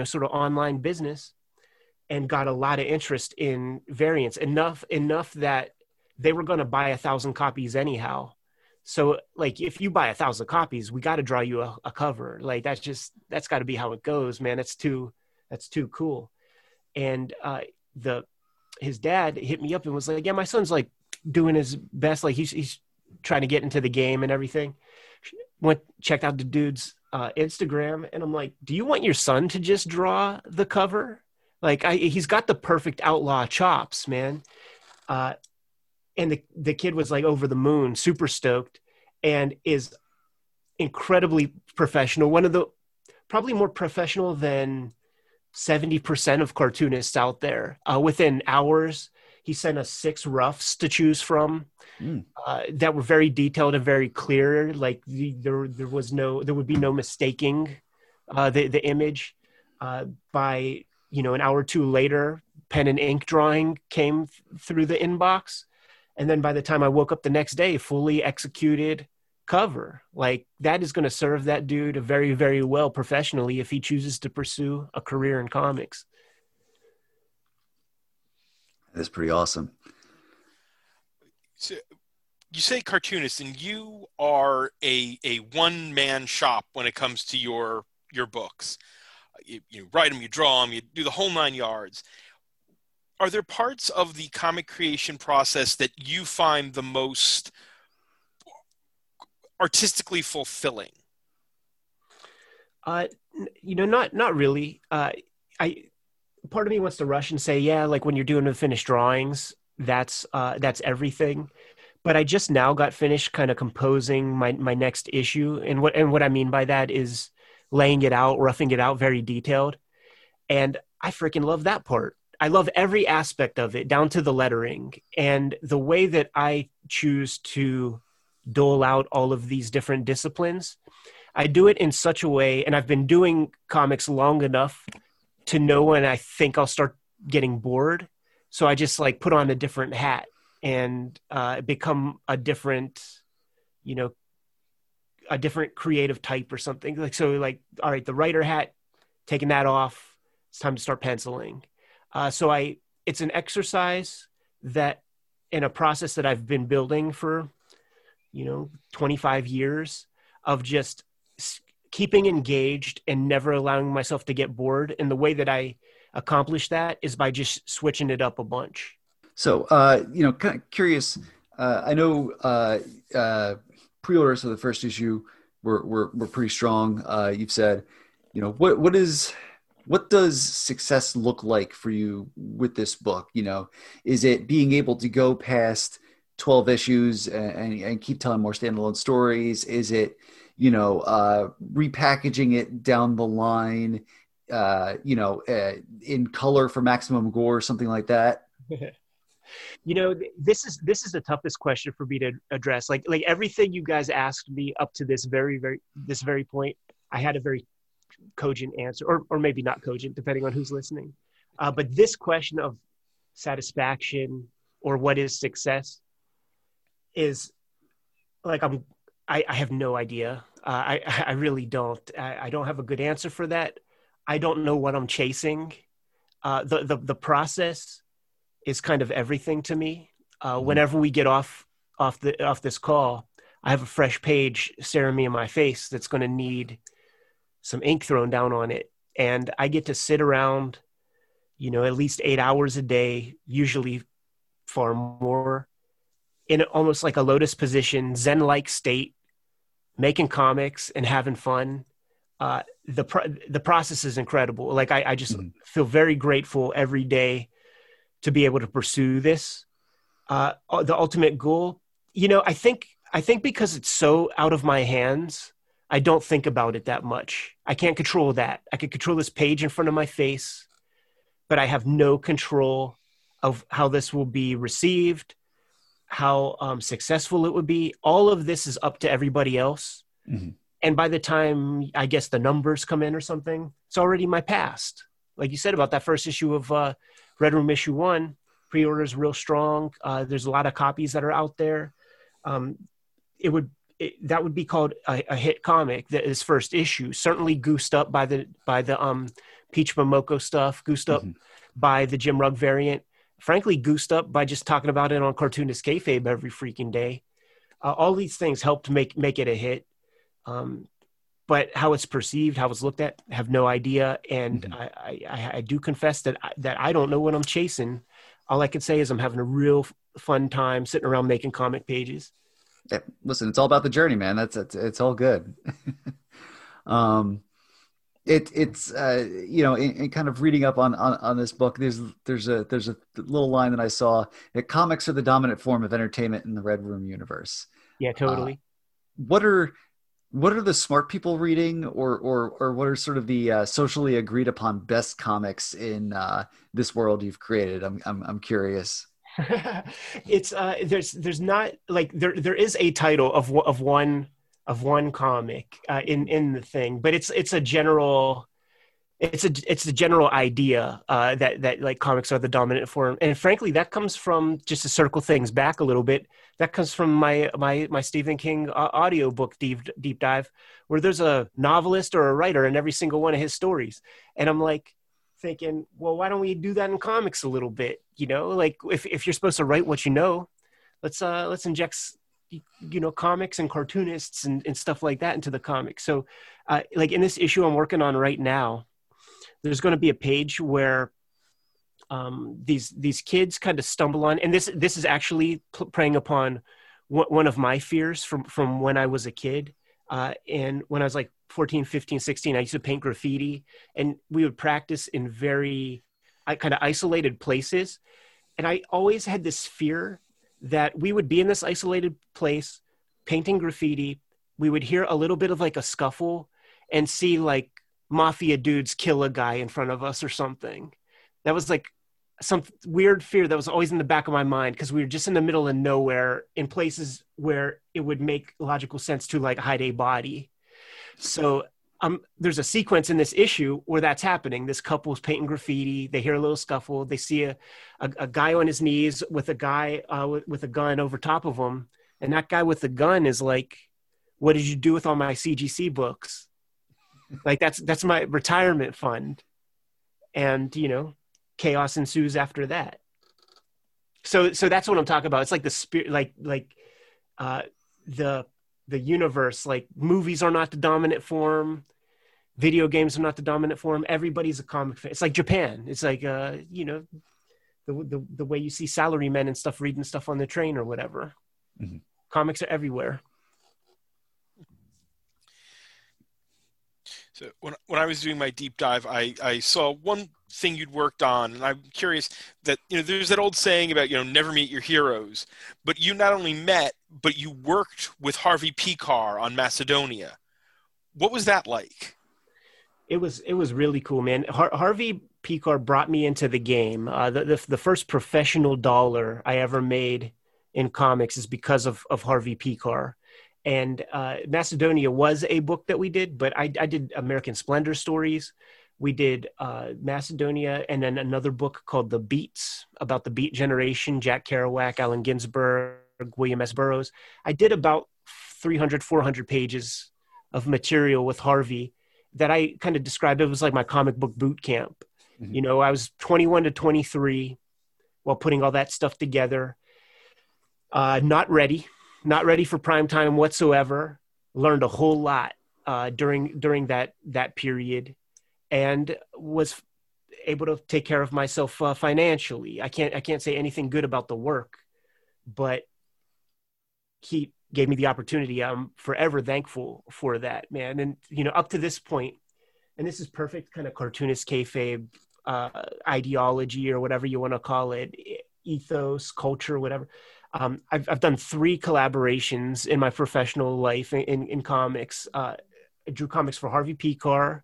sort of online business, and got a lot of interest in variants, enough that they were going to buy 1,000 copies anyhow. So like, if you buy 1,000 copies, we got to draw you a cover. Like that's gotta be how it goes, man. That's too cool. And his dad hit me up and was like, yeah, my son's like doing his best. Like he's trying to get into the game and everything. Checked out the dude's Instagram. And I'm like, do you want your son to just draw the cover? Like he's got the perfect outlaw chops, man. And the kid was like over the moon, super stoked, and is incredibly professional. One of the probably more professional than 70% of cartoonists out there. Within hours, he sent us 6 roughs to choose from that were very detailed and very clear. Like there would be no mistaking the image. By an hour or two later, pen and ink drawing came through the inbox, And then by the time I woke up the next day, fully executed cover. Like, that is going to serve that dude very, very well professionally if he chooses to pursue a career in comics. That's pretty awesome. So you say cartoonist, and you are a one-man shop when it comes to your books. You write them, you draw them, you do the whole 9 yards. Are there parts of the comic creation process that you find the most artistically fulfilling? Not really. Part of me wants to rush and say, yeah, like when you're doing the finished drawings, that's everything. But I just now got finished kind of composing my next issue. And what I mean by that is laying it out, roughing it out, very detailed. And I freaking love that part. I love every aspect of it, down to the lettering. And the way that I choose to dole out all of these different disciplines, I do it in such a way, and I've been doing comics long enough to know when I think I'll start getting bored. So I just like put on a different hat and become a different, creative type or something. Like, so like, all right, the writer hat, taking that off, it's time to start penciling. So it's an exercise that in a process that I've been building for, 25 years of just keeping engaged and never allowing myself to get bored. And the way that I accomplish that is by just switching it up a bunch. So, kind of curious, I know pre-orders of the first issue were pretty strong. You've said, what does success look like for you with this book? Is it being able to go past 12 issues and keep telling more standalone stories? Is it, repackaging it down the line, in color for maximum gore, something like that? This is the toughest question for me to address. Like everything you guys asked me up to this very point, I had a very cogent answer, or maybe not cogent, depending on who's listening. But this question of satisfaction or what is success is like, I have no idea. I really don't. I don't have a good answer for that. I don't know what I'm chasing. The process is kind of everything to me. Whenever we get off this call, I have a fresh page staring me in my face that's going to need some ink thrown down on it. And I get to sit around, at least 8 hours a day, usually far more, in almost like a lotus position, zen-like state, making comics and having fun. The process is incredible. Like I just feel very grateful every day to be able to pursue this. The ultimate goal, I think because it's so out of my hands, I don't think about it that much. I can't control that. I can control this page in front of my face, but I have no control of how this will be received, how successful it would be. All of this is up to everybody else. Mm-hmm. And by the time, I guess, the numbers come in or something, it's already my past. Like you said about that first issue of Red Room issue 1, pre-orders real strong. There's a lot of copies that are out there. That would be called a hit comic. This first issue, certainly goosed up by the Peach Momoko stuff, goosed up by the Jim Rugg variant, frankly goosed up by just talking about it on Cartoonist Kayfabe every freaking day. All these things helped make it a hit. But how it's perceived, how it's looked at, I have no idea. And I do confess that I don't know what I'm chasing. All I can say is I'm having a real fun time sitting around making comic pages. Yeah, listen, it's all about the journey, man. It's all good. In kind of reading up on this book, there's a little line that I saw that comics are the dominant form of entertainment in the Red Room universe. Yeah, totally. What are the smart people reading, or what are sort of the socially agreed upon best comics in this world you've created? I'm curious. It's there's not like there is a title of one comic in the thing, but it's a general it's the general idea that like comics are the dominant form, and frankly that comes from, just to circle things back a little bit, that comes from my Stephen King audiobook deep dive, where there's a novelist or a writer in every single one of his stories, and I'm like thinking, well, why don't we do that in comics a little bit? You know, like if you're supposed to write what you know, let's inject, you know, comics and cartoonists and stuff like that into the comics. So like in this issue I'm working on right now, there's going to be a page where these kids kind of stumble on, and this is actually preying upon one of my fears from when I was a kid. And when I was like 14, 15, 16, I used to paint graffiti, and we would practice in very kind of isolated places. And I always had this fear that we would be in this isolated place painting graffiti. We would hear a little bit of like a scuffle and see like mafia dudes kill a guy in front of us or something. That was like some weird fear that was always in the back of my mind, because we were just in the middle of nowhere in places where it would make logical sense to like hide a body. So there's a sequence in this issue where that's happening. This couple's painting graffiti. They hear a little scuffle. They see a guy on his knees with a guy with a gun over top of him. And that guy with the gun is like, "What did you do with all my CGC books? Like that's my retirement fund." And, you know, chaos ensues after that. So that's what I'm talking about. It's like the spirit, the universe, like movies are not the dominant form. Video games are not the dominant form. Everybody's a comic fan. It's like Japan. It's like, you know, the way you see salarymen and stuff reading stuff on the train or whatever. Mm-hmm. Comics are everywhere. So when I was doing my deep dive, I saw one thing you'd worked on, and I'm curious that, you know, there's that old saying about, you know, never meet your heroes, but you not only met, but you worked with Harvey Picar on Macedonia. What was that like? It was really cool, man. Harvey Picar brought me into the game. The first professional dollar I ever made in comics is because of Harvey Picar. And Macedonia was a book that we did, but I did American Splendor stories. We did Macedonia, and then another book called The Beats, about the Beat Generation, Jack Kerouac, Allen Ginsberg, William S. Burroughs. I did about 300, 400 pages of material with Harvey that I kind of described. It was like my comic book boot camp. Mm-hmm. You know, I was 21 to 23 while putting all that stuff together. Not ready for prime time whatsoever. Learned a whole lot during that period. And was able to take care of myself financially. I can't say anything good about the work, but he gave me the opportunity. I'm forever thankful for that, man. And you know, up to this point, and this is perfect kind of Cartoonist Kayfabe ideology or whatever you want to call it, ethos, culture, whatever. I've done 3 collaborations in my professional life in comics. I drew comics for Harvey Picar.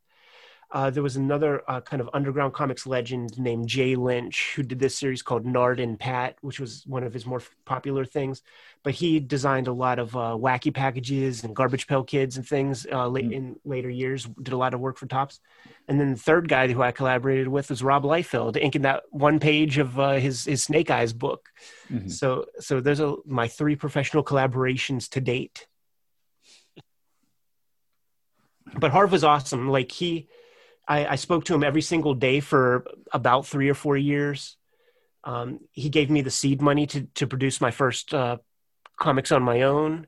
There was another kind of underground comics legend named Jay Lynch, who did this series called Nard and Pat, which was one of his more popular things. But he designed a lot of wacky packages and Garbage Pail Kids and things in later years, did a lot of work for Topps. And then the third guy who I collaborated with was Rob Liefeld, inking that one page of his Snake Eyes book. Mm-hmm. So those are my 3 professional collaborations to date. But Harv was awesome. Like I spoke to him every single day for about 3 or 4 years. He gave me the seed money to produce my first comics on my own.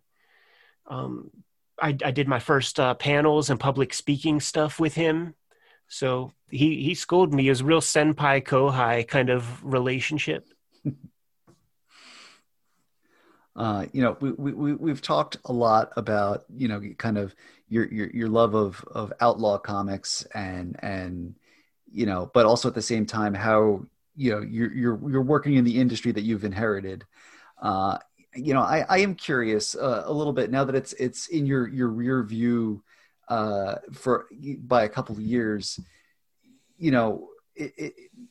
I did my first panels and public speaking stuff with him. So he schooled me. It was a real senpai kohai kind of relationship. You know, we've talked a lot about, you know, kind of your love of outlaw comics and, you know, but also at the same time, how, you know, you're working in the industry that you've inherited. You know, I am curious a little bit now that it's in your rear view by a couple of years, you know,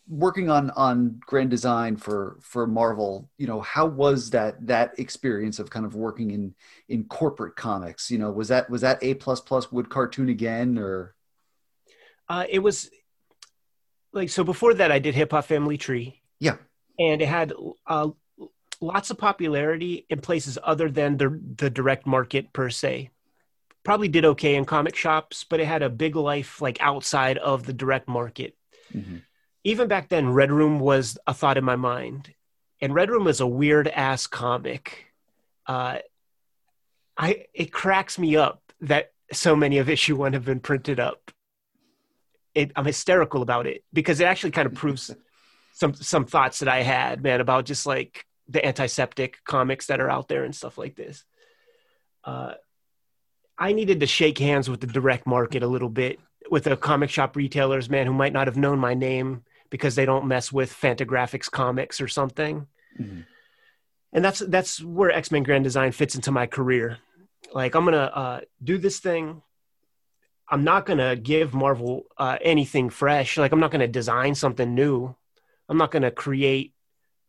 working on Grand Design for Marvel, you know, how was that experience of kind of working in corporate comics? You know, was that A++ wood cartoon again, or? It was like, so before that I did Hip Hop Family Tree. Yeah. And it had lots of popularity in places other than the direct market per se. Probably did okay in comic shops, but it had a big life like outside of the direct market. Mm-hmm. Even back then, Red Room was a thought in my mind. And Red Room is a weird ass comic. It cracks me up that so many of issue one have been printed up. I'm hysterical about it because it actually kind of proves some thoughts that I had, man, about just like the antiseptic comics that are out there and stuff like this. I needed to shake hands with the direct market a little bit, with the comic shop retailers, man, who might not have known my name because they don't mess with Fantagraphics comics or something. Mm-hmm. And that's where X-Men Grand Design fits into my career. Like, I'm going to do this thing. I'm not going to give Marvel anything fresh. Like, I'm not going to design something new. I'm not going to create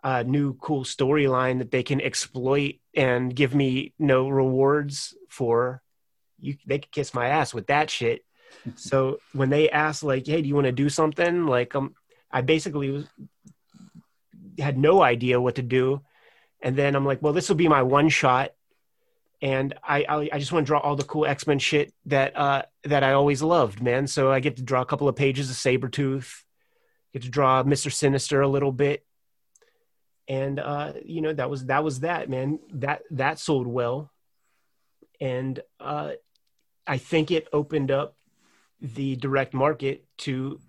a new cool storyline that they can exploit and give me no rewards for. They could kiss my ass with that shit. So when they asked, like, hey, do you want to do something? Like, I basically had no idea what to do. And then I'm like, well, this will be my one shot. And I just want to draw all the cool X-Men shit that I always loved, man. So I get to draw a couple of pages of Sabretooth, get to draw Mr. Sinister a little bit. And, you know, that was that, man. That sold well. And I think it opened up the direct market to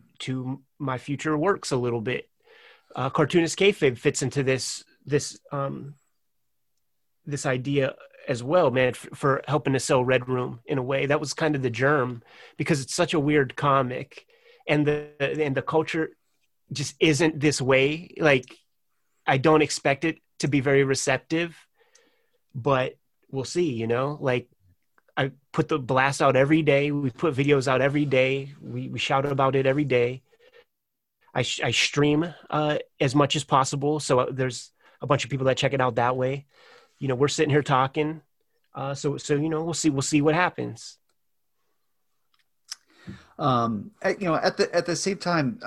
my future works a little bit. Cartoonist Kayfabe fits into this idea as well, man, for helping to sell Red Room in a way. That was kind of the germ, because it's such a weird comic, and the culture just isn't this way. Like, I don't expect it to be very receptive, but we'll see, you know, like, I put the blast out every day. We put videos out every day. We shout about it every day. I stream as much as possible. So there's a bunch of people that check it out that way. You know, we're sitting here talking. So you know, we'll see what happens. You know, at the same time,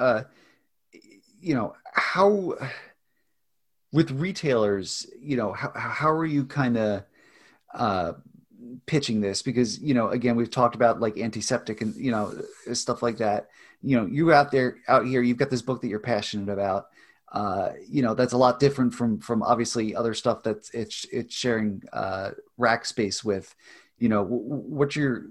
you know, how with retailers, you know, how are you kind of pitching this? Because, you know, again, we've talked about like antiseptic and, you know, stuff like that. You know, you out here, you've got this book that you're passionate about. You know, that's a lot different from obviously other stuff that's it's sharing rack space with. You know, what's your,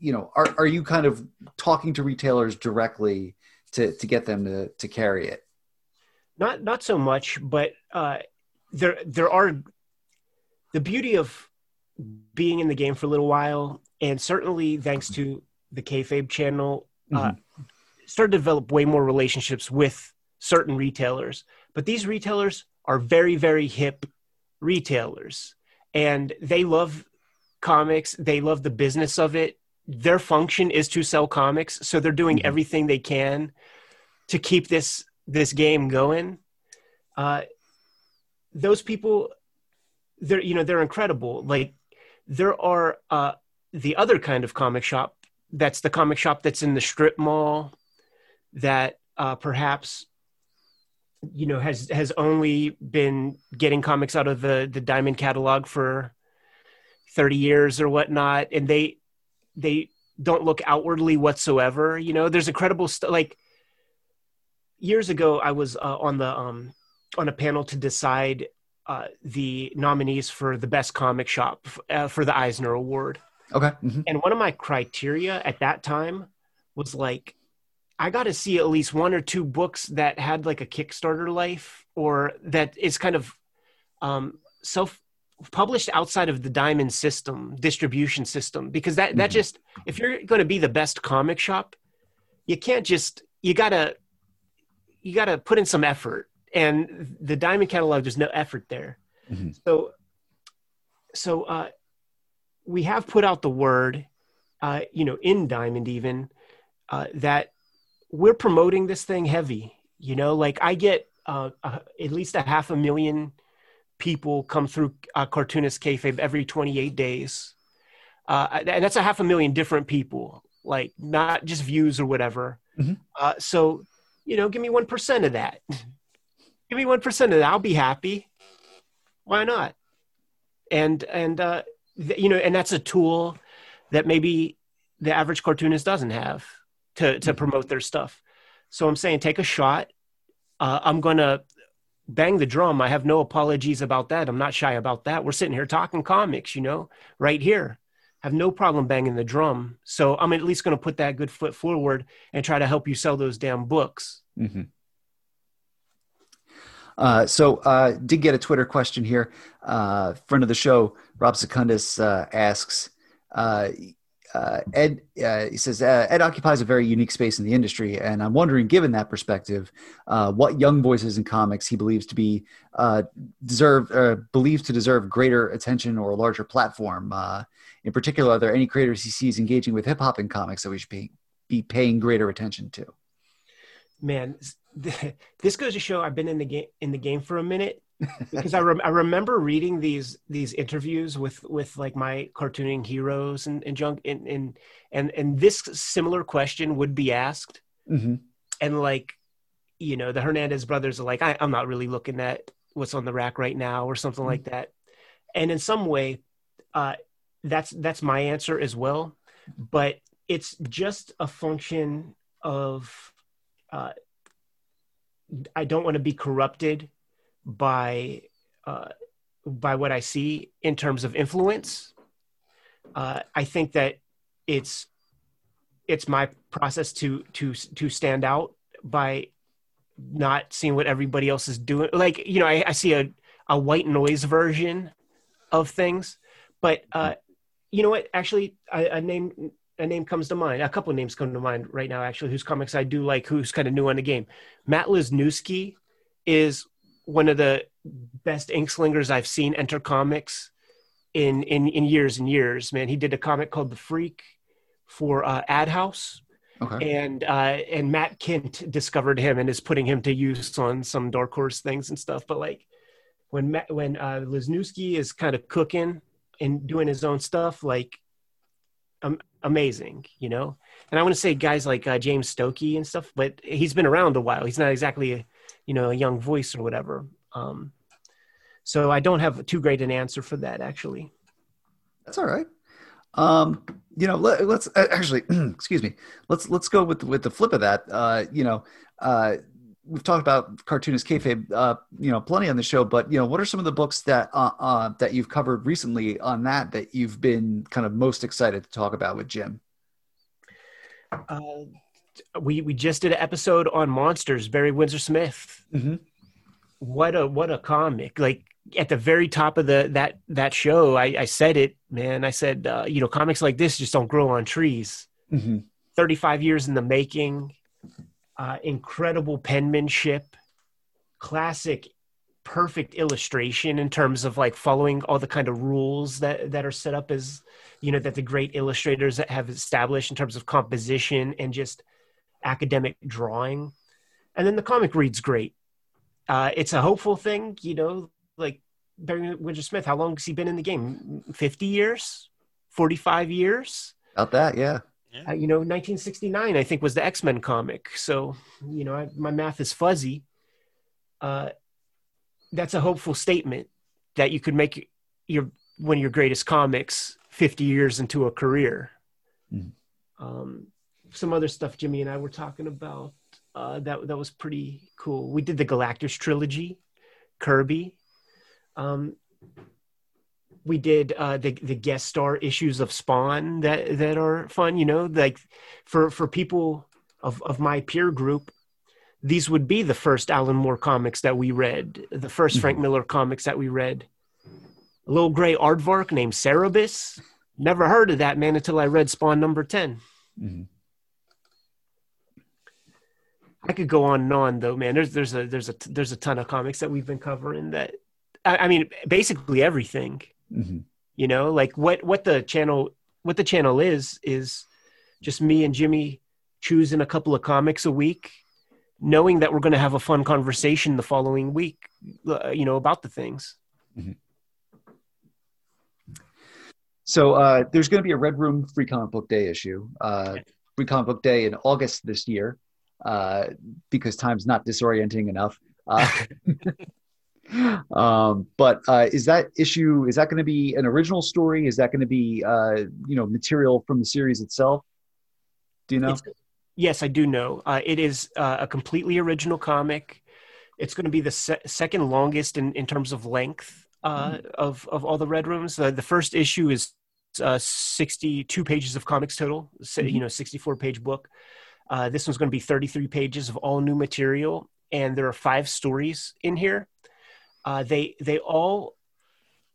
you know, are you kind of talking to retailers directly to get them to carry it? Not so much, but there are, the beauty of being in the game for a little while, and certainly thanks to the Kayfabe channel, mm-hmm. started to develop way more relationships with certain retailers. But these retailers are very, very hip retailers, and they love comics. They love the business of it. Their function is to sell comics. So they're doing mm-hmm. everything they can to keep this game going. Those people, they're, you know, they're incredible. Like, there are the other kind of comic shop. That's the comic shop that's in the strip mall that perhaps, you know, has only been getting comics out of the Diamond catalog for 30 years or whatnot. And they don't look outwardly whatsoever. You know, there's incredible stuff. Like, years ago, I was on a panel to decide the nominees for the best comic shop for the Eisner Award. Okay. Mm-hmm. And one of my criteria at that time was like, I got to see at least one or two books that had like a Kickstarter life, or that is kind of self-published outside of the Diamond system, distribution system, because that mm-hmm. just, if you're going to be the best comic shop, you can't just, you gotta put in some effort. And the Diamond catalog, there's no effort there. Mm-hmm. So we have put out the word, you know, in Diamond even, that we're promoting this thing heavy. You know, like, I get at least 500,000 people come through Cartoonist Kayfabe every 28 days. And that's 500,000 different people, like, not just views or whatever. Mm-hmm. So you know, give me 1% of that. Give me 1% of that. I'll be happy. Why not? And that's a tool that maybe the average cartoonist doesn't have to promote their stuff. So I'm saying, take a shot. I'm going to bang the drum. I have no apologies about that. I'm not shy about that. We're sitting here talking comics, you know, right here. I have no problem banging the drum. So I'm at least going to put that good foot forward and try to help you sell those damn books. Mm-hmm. So did get a Twitter question here. Friend of the show, Rob Secundus, asks, Ed, he says, Ed occupies a very unique space in the industry. And I'm wondering, given that perspective, what young voices in comics he believes to be, deserve greater attention or a larger platform. In particular, are there any creators he sees engaging with hip hop in comics that we should be paying greater attention to? Man, this goes to show I've been in the game for a minute, because I remember reading these interviews with like my cartooning heroes and junk and this similar question would be asked, mm-hmm. and like, you know, the Hernandez brothers are like, I'm not really looking at what's on the rack right now or something, mm-hmm. like that, and in some way, that's my answer as well, but it's just a function of. I don't want to be corrupted by what I see in terms of influence. I think that it's my process to stand out by not seeing what everybody else is doing. Like, you know, I see a white noise version of things, but you know what? Actually, a name comes to mind. A couple of names come to mind right now, actually, whose comics I do like, who's kind of new on the game. Matt Lesniewski is one of the best ink slingers I've seen enter comics in years and years, man. He did a comic called The Freak for Ad House. Okay. And Matt Kint discovered him and is putting him to use on some Dark Horse things and stuff. But like when Lesniewski is kind of cooking and doing his own stuff, like, amazing, you know, and I want to say guys like James Stokey and stuff, but he's been around a while. He's not exactly a young voice or whatever. So I don't have too great an answer for that, actually. That's all right. Let's actually, excuse me. Let's go with the flip of that. We've talked about Cartoonist Kayfabe, plenty on the show, but, you know, what are some of the books that you've covered recently on that you've been kind of most excited to talk about with Jim? We just did an episode on Monsters, Barry Windsor Smith. Mm-hmm. What a comic. Like, at the very top of that show, I said it, man. I said, comics like this just don't grow on trees. Mm-hmm. 35 years in the making. Incredible penmanship, classic, perfect illustration in terms of like following all the kind of rules that are set up as, that the great illustrators have established in terms of composition and just academic drawing. And then the comic reads great. It's a hopeful thing, like Barry Windsor Smith, how long has he been in the game? 50 years? 45 years? About that, yeah. 1969, I think, was the X-Men comic. So, my math is fuzzy. That's a hopeful statement that you could make one of your greatest comics 50 years into a career. Mm-hmm. Some other stuff Jimmy and I were talking about that was pretty cool. We did the Galactus trilogy, Kirby. We did the guest star issues of Spawn that are fun, like for people of my peer group, these would be the first Alan Moore comics that we read, the first Frank Miller comics that we read. A little gray aardvark named Cerebus. Never heard of that man until I read Spawn number 10. Mm-hmm. I could go on and on though, man. There's a ton of comics that we've been covering that, I mean, basically everything. Mm-hmm. Like what the channel is just me and Jimmy choosing a couple of comics a week, knowing that we're going to have a fun conversation the following week, about the things. Mm-hmm. So there's going to be a Red Room Free Comic Book Day issue, Free Comic Book Day in August this year. because time's not disorienting enough. Is that issue, is that going to be an original story? Is that going to be, material from the series itself? Do you know? Yes, I do know. It is a completely original comic. It's going to be the second longest in terms of length of all the Red Rooms. The first issue is 62 pages of comics total, 64-page book. This one's going to be 33 pages of all new material, and there are 5 stories in here. They all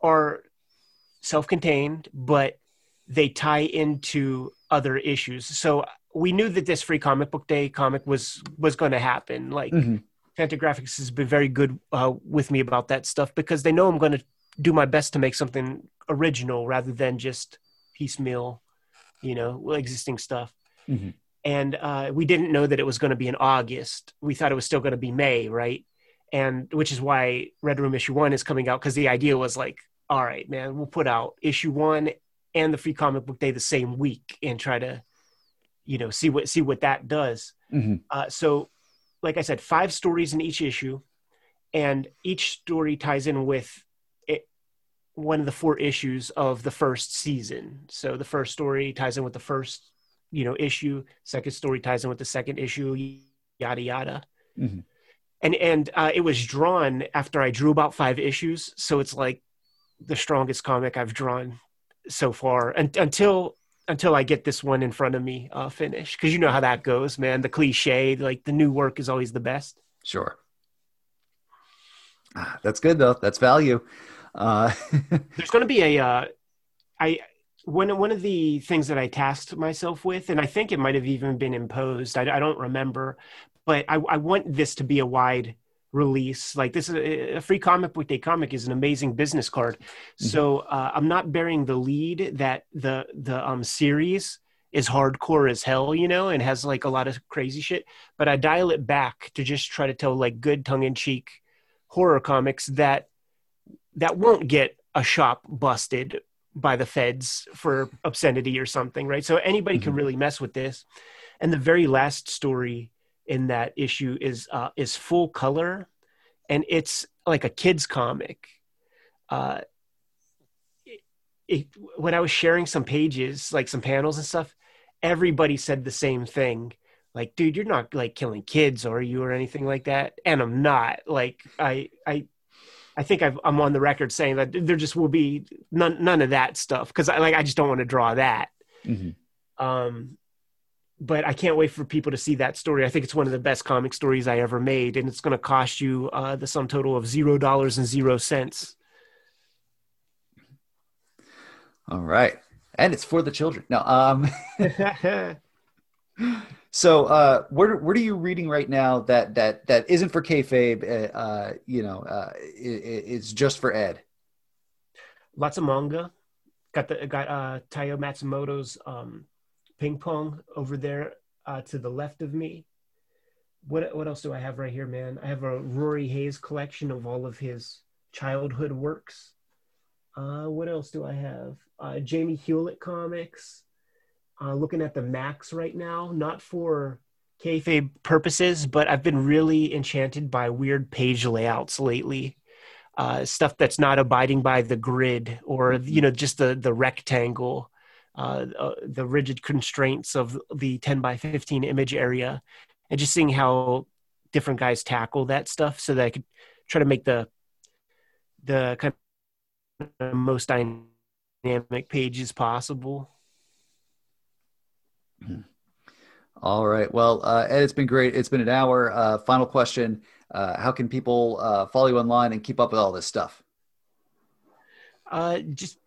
are self-contained, but they tie into other issues. So we knew that this Free Comic Book Day comic was going to happen. Fantagraphics has been very good with me about that stuff, because they know I'm going to do my best to make something original rather than just piecemeal, existing stuff. Mm-hmm. And we didn't know that it was going to be in August. We thought it was still going to be May, right? And which is why Red Room issue 1 is coming out, because the idea was like, all right, man, we'll put out issue 1 and the Free Comic Book Day the same week and try to, see what that does. Mm-hmm. So like I said, 5 stories in each issue, and each story ties in with one of the 4 issues of the first season. So the first story ties in with the first, issue. Second story ties in with the second issue, yada, yada. Mm-hmm. And it was drawn after I drew about 5 issues. So it's like the strongest comic I've drawn so far until I get this one in front of me finished. Because you know how that goes, man. The cliche, like the new work is always the best. Sure. That's good, though. That's value. There's going to be one of the things that I tasked myself with, and I think it might have even been imposed. I don't remember. But I want this to be a wide release. Like this is a Free Comic Book Day comic is an amazing business card. Mm-hmm. So I'm not bearing the lead that the series is hardcore as hell, and has like a lot of crazy shit. But I dial it back to just try to tell like good tongue-in-cheek horror comics that won't get a shop busted by the feds for obscenity or something, right? So anybody can really mess with this. And the very last story in that issue is full color, and it's like a kid's comic. When I was sharing some pages, like some panels and stuff, everybody said the same thing. Like, dude, you're not like killing kids, are you, or anything like that? And I'm not. Like, I think I'm on the record saying that there just will be none of that stuff, because I just don't want to draw that. Mm-hmm. But I can't wait for people to see that story. I think it's one of the best comic stories I ever made, and it's going to cost you the sum total of $0.00. All right. And it's for the children. No. So what are you reading right now that isn't for Kayfabe, it's just for Ed? Lots of manga. Got Taiyo Matsumoto's Ping Pong over there to the left of me. What else do I have right here, man? I have a Rory Hayes collection of all of his childhood works. What else do I have? Jamie Hewlett comics. Looking at the Max right now, not for Kayfabe purposes, but I've been really enchanted by weird page layouts lately. Stuff that's not abiding by the grid or, just the rectangle. The rigid constraints of the 10x15 image area, and just seeing how different guys tackle that stuff, so that I could try to make the kind of most dynamic pages possible. All right. Well, Ed, it's been great. It's been an hour. Final question. How can people follow you online and keep up with all this stuff? Just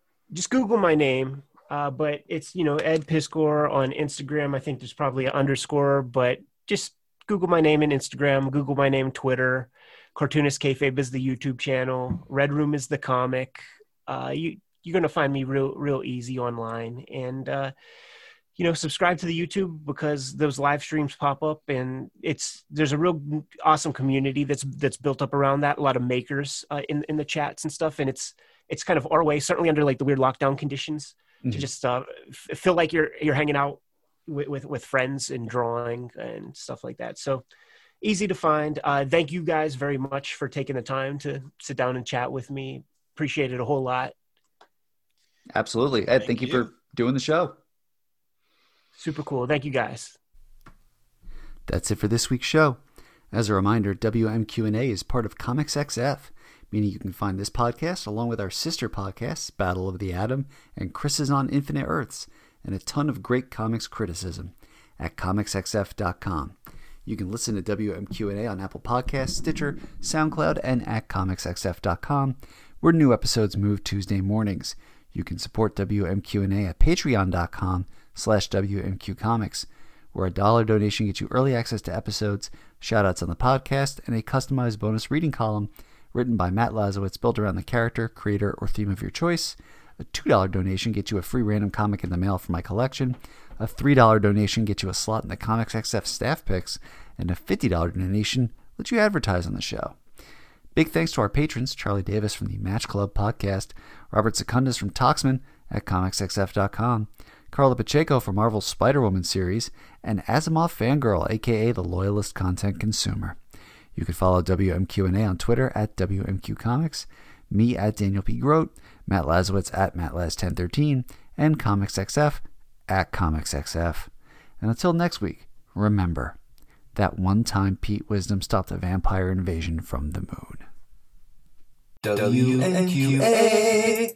Google my name. But it's, Ed Piskor on Instagram. I think there's probably an underscore, but just Google my name in Instagram, Google my name, Twitter. Cartoonist Kayfabe is the YouTube channel. Red Room is the comic. You're going to find me real easy online. And, subscribe to the YouTube, because those live streams pop up, and there's a real awesome community that's built up around that. A lot of makers in the chats and stuff. And it's kind of our way, certainly under like the weird lockdown conditions, to just feel like you're hanging out with friends and drawing and stuff like that. So easy to find. Thank you guys very much for taking the time to sit down and chat with me. Appreciate it a whole lot. Absolutely. Ed, thank you for doing the show. Super cool. Thank you guys. That's it for this week's show. As a reminder, WMQ&A is part of Comics XF, meaning you can find this podcast along with our sister podcasts, Battle of the Atom and Chris's on Infinite Earths, and a ton of great comics criticism at comicsxf.com. You can listen to WMQ&A on Apple Podcasts, Stitcher, SoundCloud, and at comicsxf.com, where new episodes move Tuesday mornings. You can support WMQ&A at patreon.com/WMQ Comics, where $1 donation gets you early access to episodes, shoutouts on the podcast, and a customized bonus reading column written by Matt Lazowitz built around the character, creator, or theme of your choice. A $2 donation gets you a free random comic in the mail from my collection. A $3 donation gets you a slot in the Comics XF staff picks. And a $50 donation lets you advertise on the show. Big thanks to our patrons, Charlie Davis from the Match Club podcast, Robert Secundus from Toxman at comicsxf.com, Carla Pacheco from Marvel's Spider-Woman series, and Asimov Fangirl, a.k.a. the Loyalist Content Consumer. You can follow WMQ&A on Twitter at WMQ Comics, me at Daniel P. Grote, Matt Lazowitz at MattLaz1013, and ComicsXF at ComicsXF. And until next week, remember, that one time Pete Wisdom stopped a vampire invasion from the moon. WMQA!